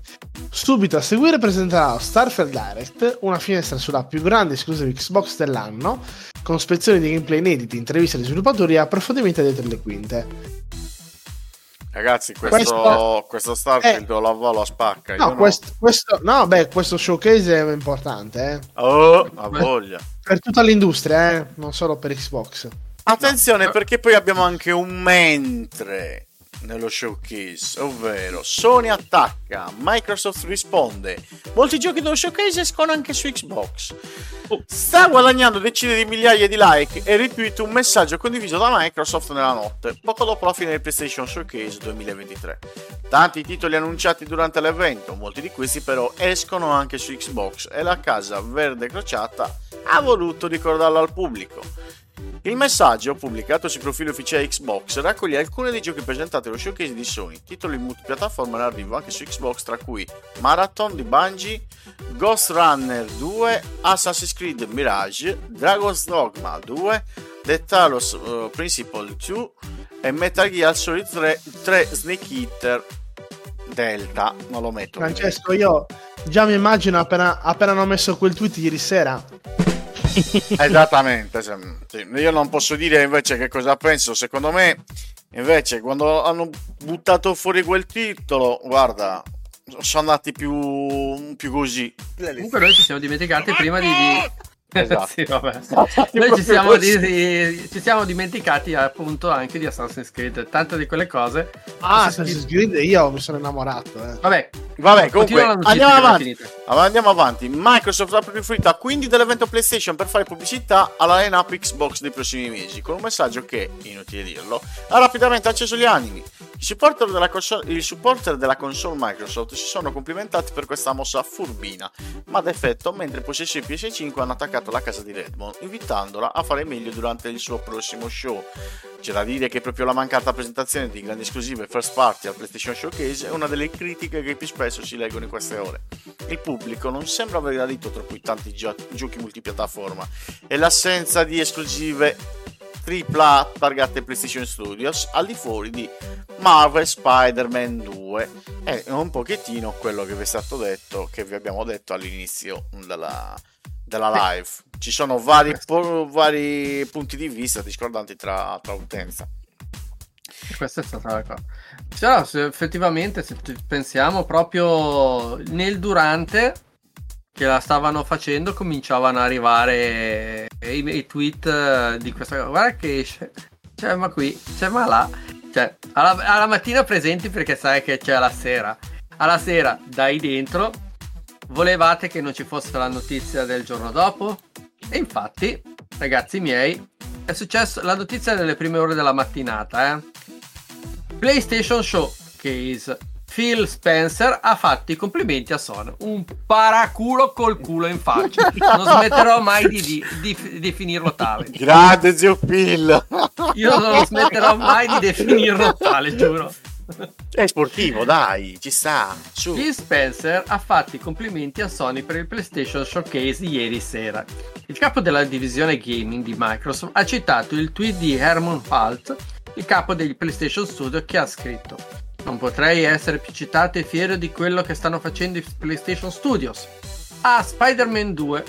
Subito a seguire presenterà Starfield Direct, una finestra sulla più grande esclusiva Xbox dell'anno, con spezzoni di gameplay inediti, interviste agli sviluppatori e approfondimenti dietro le quinte. Ragazzi, questo Starfield la volo a spacca. No, questo showcase è importante. Oh, a voglia. Per tutta l'industria, non solo per Xbox. Attenzione, no, perché poi abbiamo anche un mentre nello showcase, ovvero Sony attacca, Microsoft risponde. Molti giochi dello showcase escono anche su Xbox. Sta guadagnando decine di migliaia di like e retweet un messaggio condiviso da Microsoft nella notte, poco dopo la fine del PlayStation Showcase 2023. Tanti titoli annunciati durante l'evento, molti di questi però escono anche su Xbox e la casa verde crociata ha voluto ricordarlo al pubblico. Il messaggio, pubblicato sul profilo ufficiale Xbox, raccoglie alcuni dei giochi presentati allo showcase di Sony, titoli multipiattaforma in arrivo anche su Xbox, tra cui Marathon di Bungie, Ghost Runner 2, Assassin's Creed Mirage, Dragon's Dogma 2, The Talos Principle 2 e Metal Gear Solid 3 Snake Eater Delta. Non lo metto. Francesco, io già mi immagino appena hanno messo quel tweet ieri sera. Esattamente, sì. Io non posso dire invece che cosa penso. Secondo me invece quando hanno buttato fuori quel titolo, guarda, sono andati più così. Comunque noi ci siamo dimenticati prima di... Esatto. Sì, vabbè. Noi ci siamo dimenticati appunto anche di Assassin's Creed, tante di quelle cose. Assassin's Creed io mi sono innamorato. Vabbè, comunque andiamo avanti. Microsoft ha approfittato quindi dell'evento PlayStation per fare pubblicità alla lineup Xbox dei prossimi mesi, con un messaggio che, inutile dirlo, ha rapidamente acceso gli animi. I supporter della console Microsoft si sono complimentati per questa mossa furbina ma d'effetto, mentre i possessori PS5 hanno attaccato la casa di Redmond, invitandola a fare meglio durante il suo prossimo show. C'è da dire che proprio la mancata presentazione di grandi esclusive first party al PlayStation Showcase è una delle critiche che più spesso si leggono in queste ore. Il pubblico non sembra aver gradito troppo i tanti giochi multipiattaforma e l'assenza di esclusive AAA targate PlayStation Studios al di fuori di Marvel Spider-Man 2. È un pochettino quello che vi è stato detto, che vi abbiamo detto all'inizio della live. Ci sono vari punti di vista discordanti tra utenza. Questa è stata la cosa. Cioè, se effettivamente, se pensiamo proprio nel durante che la stavano facendo, cominciavano ad arrivare i tweet di questa, guarda che esce, cioè ma qui, cioè ma là, cioè alla mattina presenti perché sai che c'è alla sera dai dentro. Volevate che non ci fosse la notizia del giorno dopo? E infatti, ragazzi miei, è successo la notizia nelle prime ore della mattinata, PlayStation Showcase. Phil Spencer ha fatto i complimenti a Sony, un paraculo col culo in faccia, non smetterò mai di definirlo tale. Grande zio Phil, io non smetterò mai di definirlo tale, giuro. È sportivo, dai, ci sta. Su. Phil Spencer ha fatto i complimenti a Sony per il PlayStation Showcase ieri sera. Il capo della divisione gaming di Microsoft ha citato il tweet di Herman Holt, il capo degli PlayStation Studio, che ha scritto: non potrei essere più citato e fiero di quello che stanno facendo i PlayStation Studios. Spider-Man 2.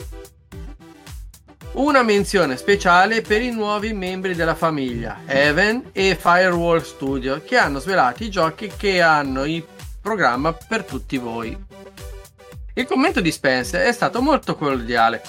Una menzione speciale per i nuovi membri della famiglia, Heaven e Firewall Studio, che hanno svelato i giochi che hanno in programma per tutti voi. Il commento di Spencer è stato molto cordiale,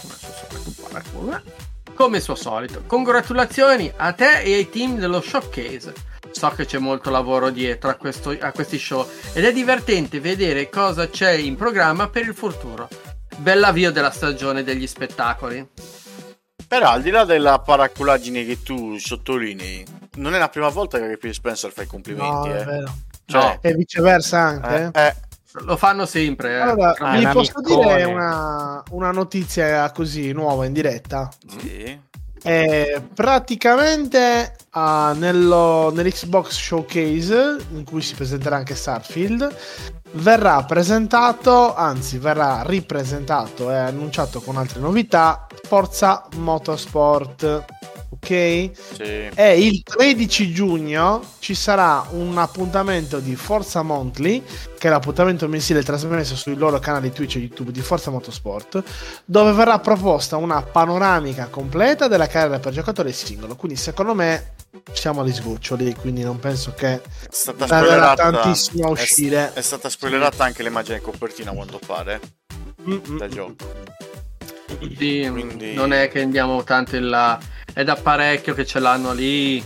come il suo solito. Congratulazioni a te e ai team dello showcase. So che c'è molto lavoro dietro a questi show ed è divertente vedere cosa c'è in programma per il futuro. Bell'avvio della stagione degli spettacoli. Però al di là della paraculaggine che tu sottolinei, non è la prima volta che Phil Spencer fa i complimenti. No, è vero. Cioè, e viceversa anche. Lo fanno sempre. Allora, vi posso dire una notizia così nuova in diretta? Sì. Praticamente nell'Xbox Showcase, in cui si presenterà anche Starfield, verrà presentato, anzi verrà ripresentato e annunciato con altre novità, Forza Motorsport. Ok? Sì. E il 13 giugno ci sarà un appuntamento di Forza Monthly, che è l'appuntamento mensile trasmesso sui loro canali Twitch e YouTube di Forza Motorsport, dove verrà proposta una panoramica completa della carriera per giocatore singolo. Quindi secondo me siamo agli sgoccioli, quindi non penso che sarà tantissimo a uscire. È stata spoilerata anche l'immagine in copertina, a quanto pare, del gioco. Sì, quindi non è che andiamo tanto in là, è da parecchio che ce l'hanno lì.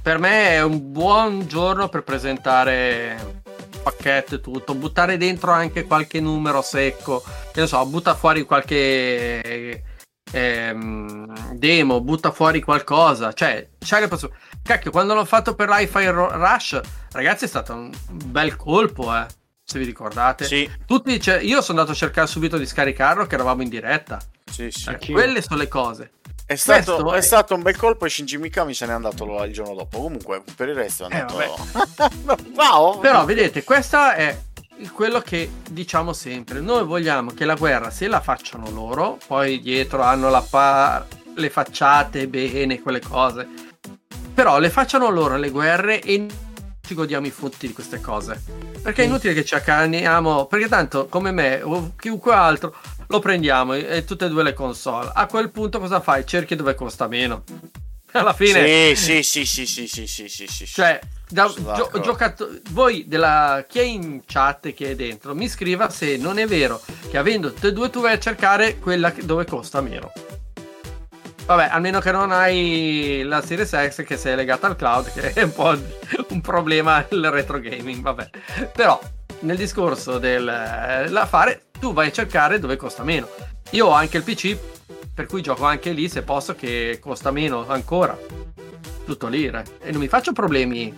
Per me è un buon giorno per presentare pacchetto e tutto, buttare dentro anche qualche numero secco, che non so, butta fuori qualche demo, butta fuori qualcosa, cioè c'è le persone. Cacchio, quando l'ho fatto per Hi-Fi Rush, ragazzi, è stato un bel colpo, se vi ricordate. Sì. Tutti io sono andato a cercare subito di scaricarlo, che eravamo in diretta. Sì, sì, quelle sono le cose. È stato un bel colpo, e Shinji Mikami se n'è andato il giorno dopo. Comunque per il resto è andato wow. Però vedete, questa è quello che diciamo sempre: noi vogliamo che la guerra se la facciano loro, poi dietro hanno le facciate bene, quelle cose, però le facciano loro le guerre e ci godiamo i frutti di queste cose, perché è inutile che ci accaniamo, perché tanto come me o chiunque altro lo prendiamo, e tutte e due le console. A quel punto cosa fai? Cerchi dove costa meno, alla fine. Sì. Cioè voi chi è in chat, chi è dentro, mi scriva se non è vero che avendo tutte e due tu vai a cercare quella dove costa meno. Vabbè, almeno che non hai la Series X, che sei legata al cloud, che è un po' un problema il retro gaming, vabbè. Però nel discorso dell'affare, tu vai a cercare dove costa meno. Io ho anche il PC, per cui gioco anche lì, se posso, che costa meno ancora. Tutto lì, e non mi faccio problemi.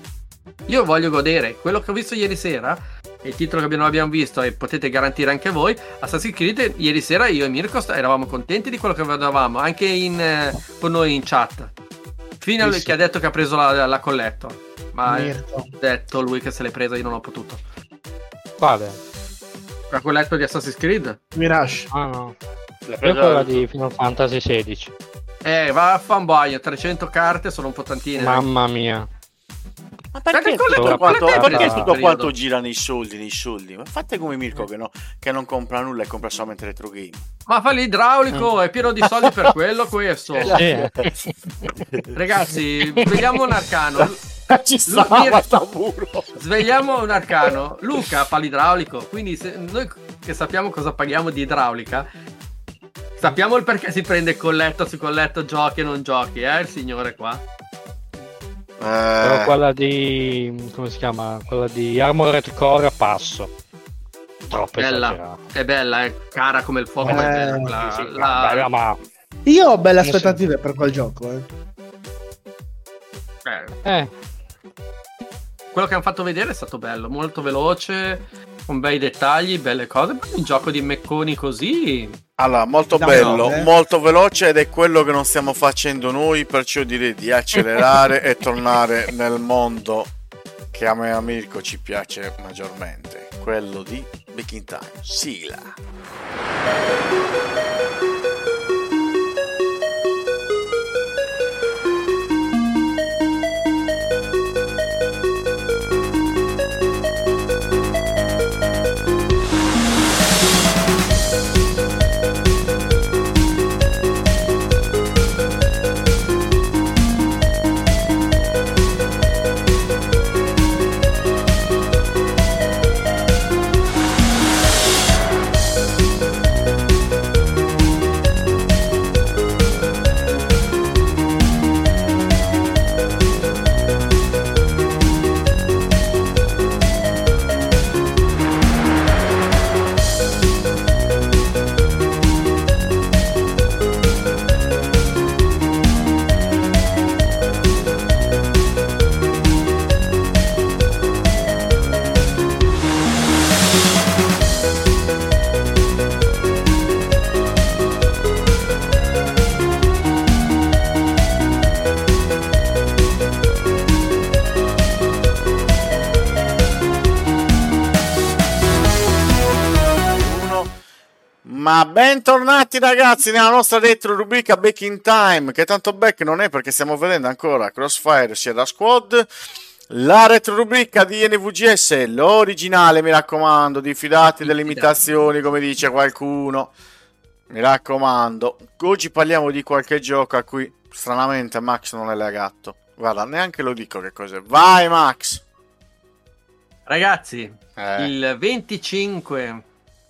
Io voglio godere. Quello che ho visto ieri sera, e il titolo che non abbiamo visto, e potete garantire anche voi, Assassin's Creed. Ieri sera io e Mirko eravamo contenti di quello che vedevamo, anche con noi in chat, fino a lui che ha detto che ha preso la collector, ma ha detto lui che se l'è presa, io non ho potuto. Quale? La collector di Assassin's Creed? Mirage? Ah no, l'ha presa quella di Final Fantasy 16. Va a fanboy, 300 carte, sono un po' tantine. Mamma mia. Ma perché tutto quanto gira nei soldi? Ma fate come Mirko, che non compra nulla e compra solamente retro game. Ma fa l'idraulico, è pieno di soldi per quello, questo. Ragazzi, svegliamo un arcano. Ci stava, svegliamo un arcano. Luca fa l'idraulico, quindi se noi che sappiamo cosa paghiamo di idraulica, sappiamo il perché si prende colletto su colletto, giochi e non giochi, il signore qua. Però quella di, come si chiama? Quella di Armored Core, passo. Troppo bella. È bella, è cara come il fuoco. È bella, bella, ma io ho belle aspettative per quel gioco. Quello che hanno fatto vedere è stato bello, molto veloce, con bei dettagli, belle cose. Un gioco di mecconi così. Allora, molto bello, molto veloce, ed è quello che non stiamo facendo noi, perciò direi di accelerare e tornare nel mondo che a me e a Mirko ci piace maggiormente, quello di Back in Time. Sigla. Ah, bentornati ragazzi nella nostra retro rubrica Back in Time, che tanto back non è perché stiamo vedendo ancora Crossfire sia da Squad. La retro rubrica di NVGS, l'originale, mi raccomando, diffidate delle imitazioni come dice qualcuno, mi raccomando. Oggi parliamo di qualche gioco a cui stranamente Max non è legato. Guarda, neanche lo dico che cos'è. Vai Max! Ragazzi, il 25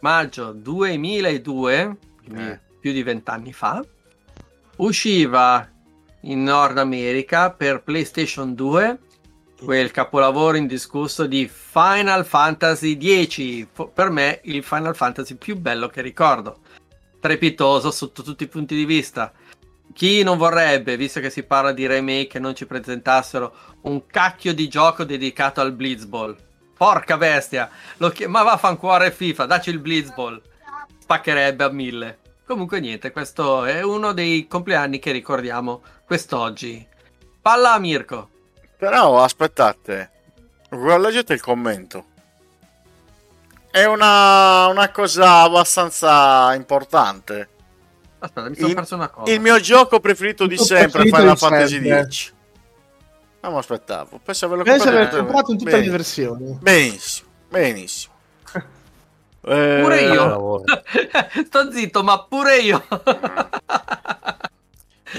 maggio 2002, più di 20 anni fa, usciva in Nord America per PlayStation 2 quel capolavoro indiscusso di Final Fantasy X, per me il Final Fantasy più bello che ricordo, trepitoso sotto tutti i punti di vista. Chi non vorrebbe, visto che si parla di remake, non ci presentassero un cacchio di gioco dedicato al Blitzball? Porca bestia, ma vaffanculo FIFA, dacci il Blitzball, spaccherebbe a 1000. Comunque niente, questo è uno dei compleanni che ricordiamo quest'oggi. Palla a Mirko. Però aspettate, leggete il commento. È una cosa abbastanza importante. Aspetta, mi sono perso una cosa. Il mio gioco preferito di sempre è Final Fantasy X. Non mi aspettavo, penso averlo comprato in tutte le versioni. Benissimo. Pure io. Sto zitto, ma pure io.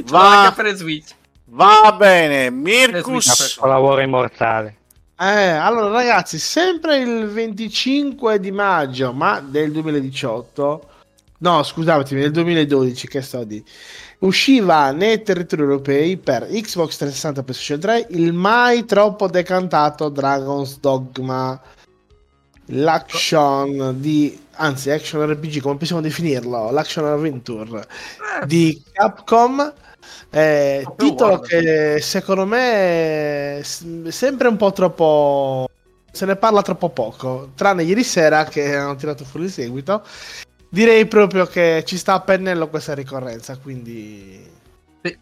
Va per Switch. Va bene, Mirkus. Lavoro immortale. Allora ragazzi, sempre il 25 di maggio, ma del 2018. No, scusatemi, nel 2012, che sto a dire, usciva nei territori europei per Xbox 360, PlayStation 3, il mai troppo decantato Dragon's Dogma, action RPG, come possiamo definirlo, l'action adventure di Capcom, titolo che secondo me è sempre un po' troppo, se ne parla troppo poco, tranne ieri sera che hanno tirato fuori il seguito. Direi proprio che ci sta a pennello questa ricorrenza, quindi... Sì,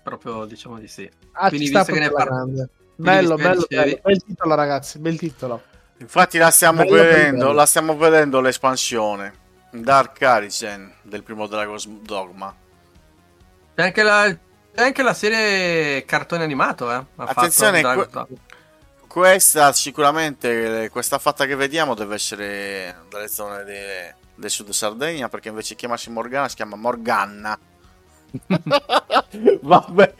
proprio diciamo di sì. Ah, quindi ci sta visto che ne grande. Bello, bel titolo ragazzi, bel titolo. Infatti la stiamo vedendo l'espansione, Dark Arisen, del primo Dragon's Dogma. C'è anche la serie cartone animato, Attenzione, questa sicuramente, questa fatta che vediamo deve essere dalle zone del sud Sardegna, perché invece chiamarsi Morgana si chiama Morganna. Vabbè,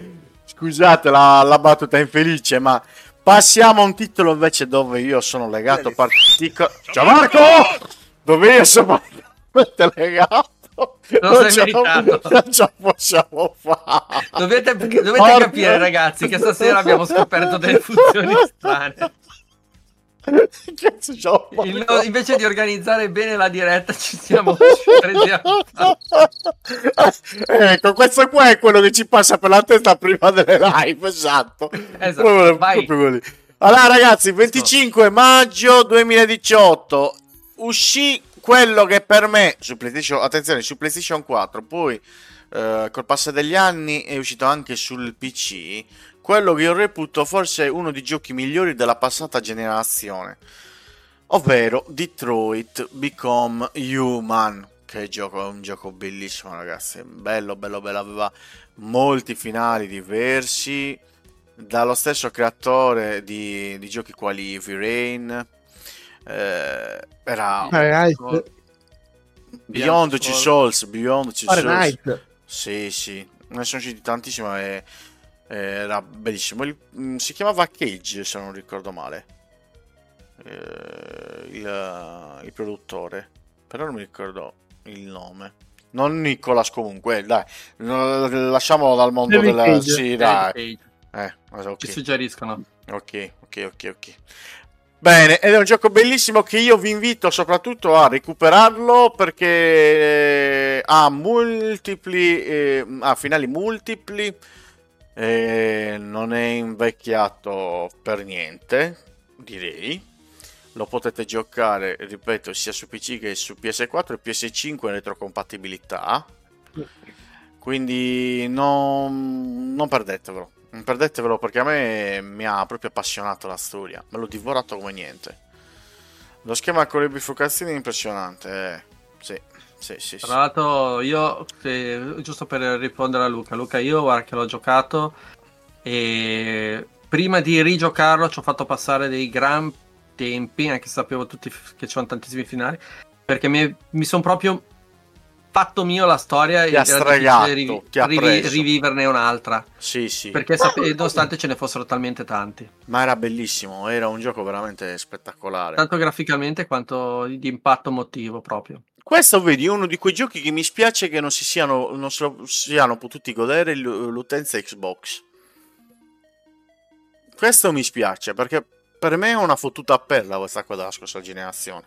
scusate la battuta infelice, ma passiamo a un titolo invece dove io sono legato Ciao Marco! Dove io sono legato? Non ce la possiamo fare. Dovete capire ragazzi che stasera abbiamo scoperto delle funzioni strane. Invece di organizzare bene la diretta ci prendiamo. Ecco, questo qua è quello che ci passa per la testa prima delle live. Esatto. Proprio allora ragazzi, 25 maggio 2018 uscì quello che per me su PlayStation, attenzione, su PlayStation 4, poi col passare degli anni è uscito anche sul PC, quello che io reputo forse uno dei giochi migliori della passata generazione, ovvero Detroit Become Human. Che gioco, è un gioco bellissimo ragazzi, bello, aveva molti finali diversi, dallo stesso creatore di giochi quali Heavy Rain, era Beyond Two Souls, sì, ne sono usciti tantissimi e era bellissimo. Si chiamava Cage, se non ricordo male, il produttore, però non mi ricordo il nome. Non Nicolas, comunque, dai, lasciamolo dal mondo David della Cage. Sì, dai. Okay. Ci suggeriscono. Ok. Bene, ed è un gioco bellissimo che io vi invito soprattutto a recuperarlo, perché ha finali multipli. Non è invecchiato per niente, direi. Lo potete giocare, ripeto, sia su PC che su PS4 e PS5 in retrocompatibilità, quindi non perdetevelo, perché a me mi ha proprio appassionato la storia, me l'ho divorato come niente. Lo schema con le bifurcazioni è impressionante. Sì, Sì, tra l'altro io, giusto per rispondere a Luca, io guarda che l'ho giocato e prima di rigiocarlo ci ho fatto passare dei gran tempi, anche se sapevo tutti che c'erano tantissimi finali, perché mi sono proprio fatto mio la storia e riviverne un'altra. Sì. Perché nonostante ce ne fossero talmente tanti. Ma era bellissimo, era un gioco veramente spettacolare. Tanto graficamente quanto di impatto emotivo proprio. Questo, vedi, è uno di quei giochi che mi spiace che non siano potuti godere l'utenza Xbox. Questo mi spiace, perché per me è una fottuta perla questa qua della scorsa generazione.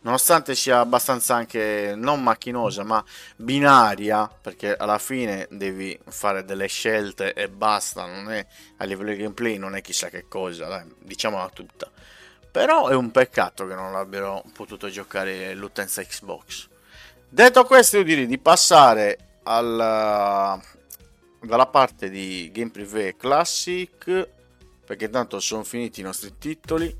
Nonostante sia abbastanza anche non macchinosa ma binaria, perché alla fine devi fare delle scelte e basta, non è a livello di gameplay, non è chissà che cosa, dai, diciamola tutta. Però è un peccato che non l'abbiano potuto giocare l'utenza Xbox. Detto questo, io direi di passare dalla parte di Game Privè Classic, perché tanto sono finiti i nostri titoli.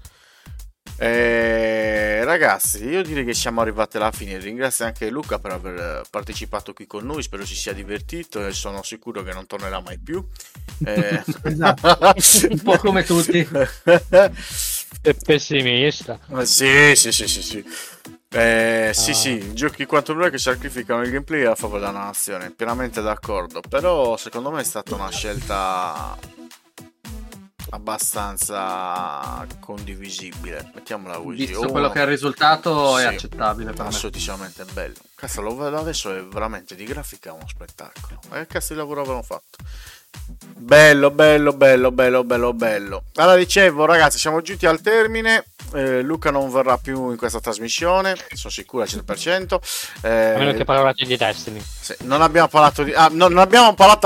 Ragazzi, io direi che siamo arrivati alla fine. Ringrazio anche Luca per aver partecipato qui con noi, spero si sia divertito e sono sicuro che non tornerà mai più. Esatto. Un po' come tutti è pessimista. Sì, giochi quanto mai che sacrificano il gameplay a favore della nazione, pienamente d'accordo, però secondo me è stata una scelta abbastanza condivisibile, mettiamola così. Visto quello che è il risultato, è accettabile per me. Assolutamente bello. Cazzo, lo vedo adesso, è veramente di grafica uno spettacolo. Che cazzo di lavoro avevano fatto? Bello. Allora, dicevo, ragazzi, siamo giunti al termine. Luca non verrà più in questa trasmissione, sono sicuro al 100%. A meno che parlate di Destiny. Sì, non abbiamo parlato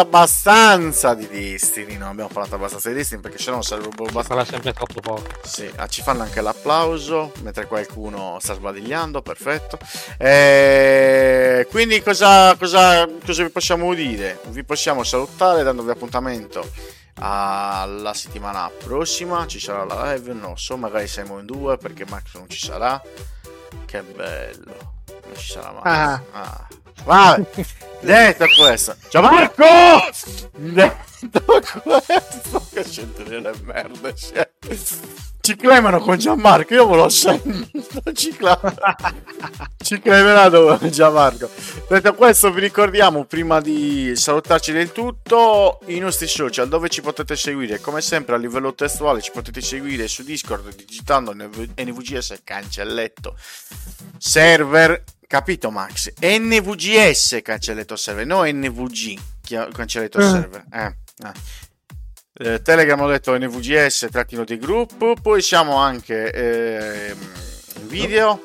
abbastanza di Destiny, perché sennò sarebbe sempre troppo poco. Sì, ci fanno anche l'applauso mentre qualcuno sta sbadigliando, perfetto. Quindi cosa vi possiamo dire? Vi possiamo salutare dandovi appuntamento alla settimana prossima. Ci sarà la live, non so, magari siamo in due perché Max non ci sarà, che bello, non ci sarà Max. Vabbè. Detto questo, ciao Marco. Detto questo, che scelte delle merde, ci clemano con Gianmarco, io ve lo sento, ci clemeranno con Gianmarco. Detto questo, vi ricordiamo, prima di salutarci del tutto, i nostri social dove ci potete seguire, come sempre a livello testuale ci potete seguire su Discord digitando NVGS cancelletto server, capito Max? NVGS cancelletto server, no NVG cancelletto server. Telegram, ho detto NVGS trattino di gruppo. Poi siamo anche video,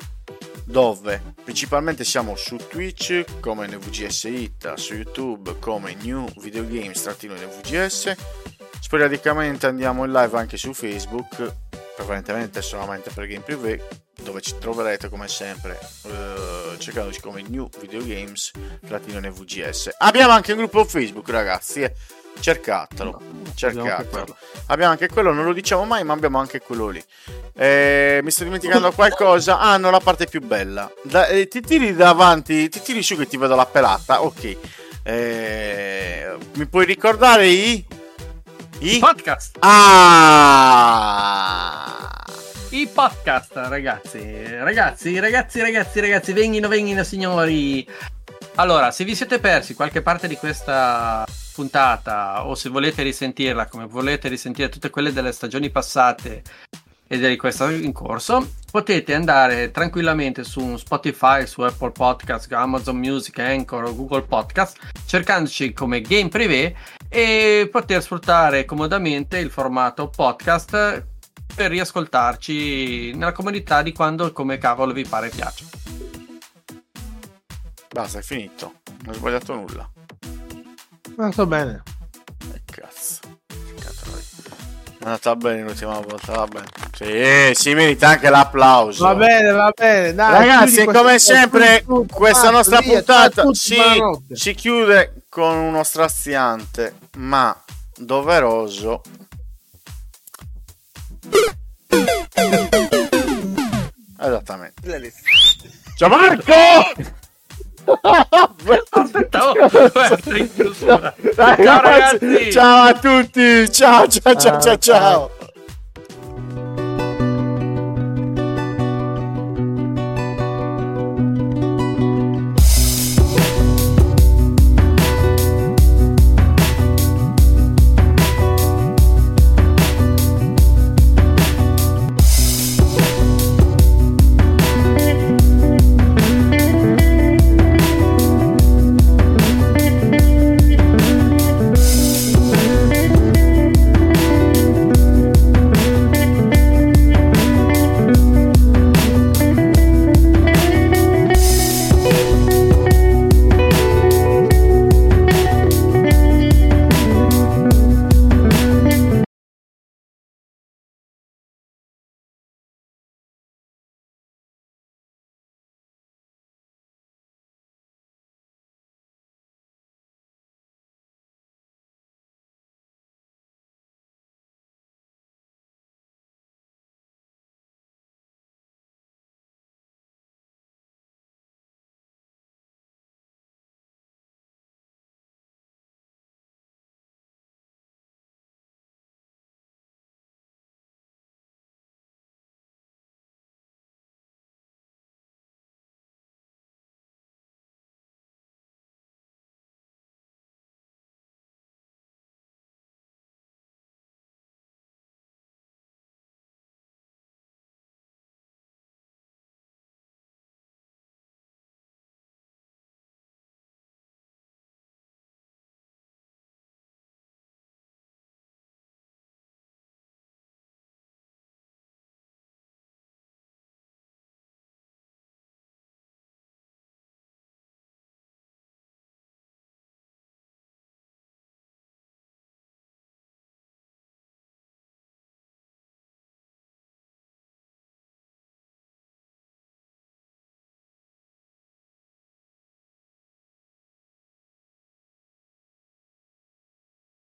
dove principalmente siamo su Twitch come NVGS It, su YouTube come New Video Games trattino NVGS. Sporadicamente andiamo in live anche su Facebook, prevalentemente solamente per Game Privè, dove ci troverete come sempre cercandoci come New Video Games trattino NVGS. Abbiamo anche un gruppo Facebook, ragazzi, cercatelo. Abbiamo anche quello, non lo diciamo mai, ma abbiamo anche quello lì. Mi sto dimenticando qualcosa. Hanno la parte più bella, ti tiri davanti, ti tiri su che ti vedo la pelata, ok. Mi puoi ricordare i podcast? I podcast, ragazzi, venghino signori. Allora, se vi siete persi qualche parte di questa puntata, o se volete risentirla, come volete risentire tutte quelle delle stagioni passate e di questa in corso, potete andare tranquillamente su Spotify, su Apple Podcast, Amazon Music, Anchor, Google Podcast, cercandoci come Game Privè e poter sfruttare comodamente il formato podcast per riascoltarci nella comodità di quando e come cavolo vi pare piace. Basta, è finito, non ho sbagliato nulla. Non sto bene. Cazzo. Non è andata bene l'ultima volta, va bene. Sì, si merita anche l'applauso. Va bene. Dai, ragazzi, come sempre questa nostra puntata si chiude con uno straziante ma doveroso. Esattamente. Ciao Marco! Aspettavo. Ciao ragazzi. Ciao a tutti. Ciao.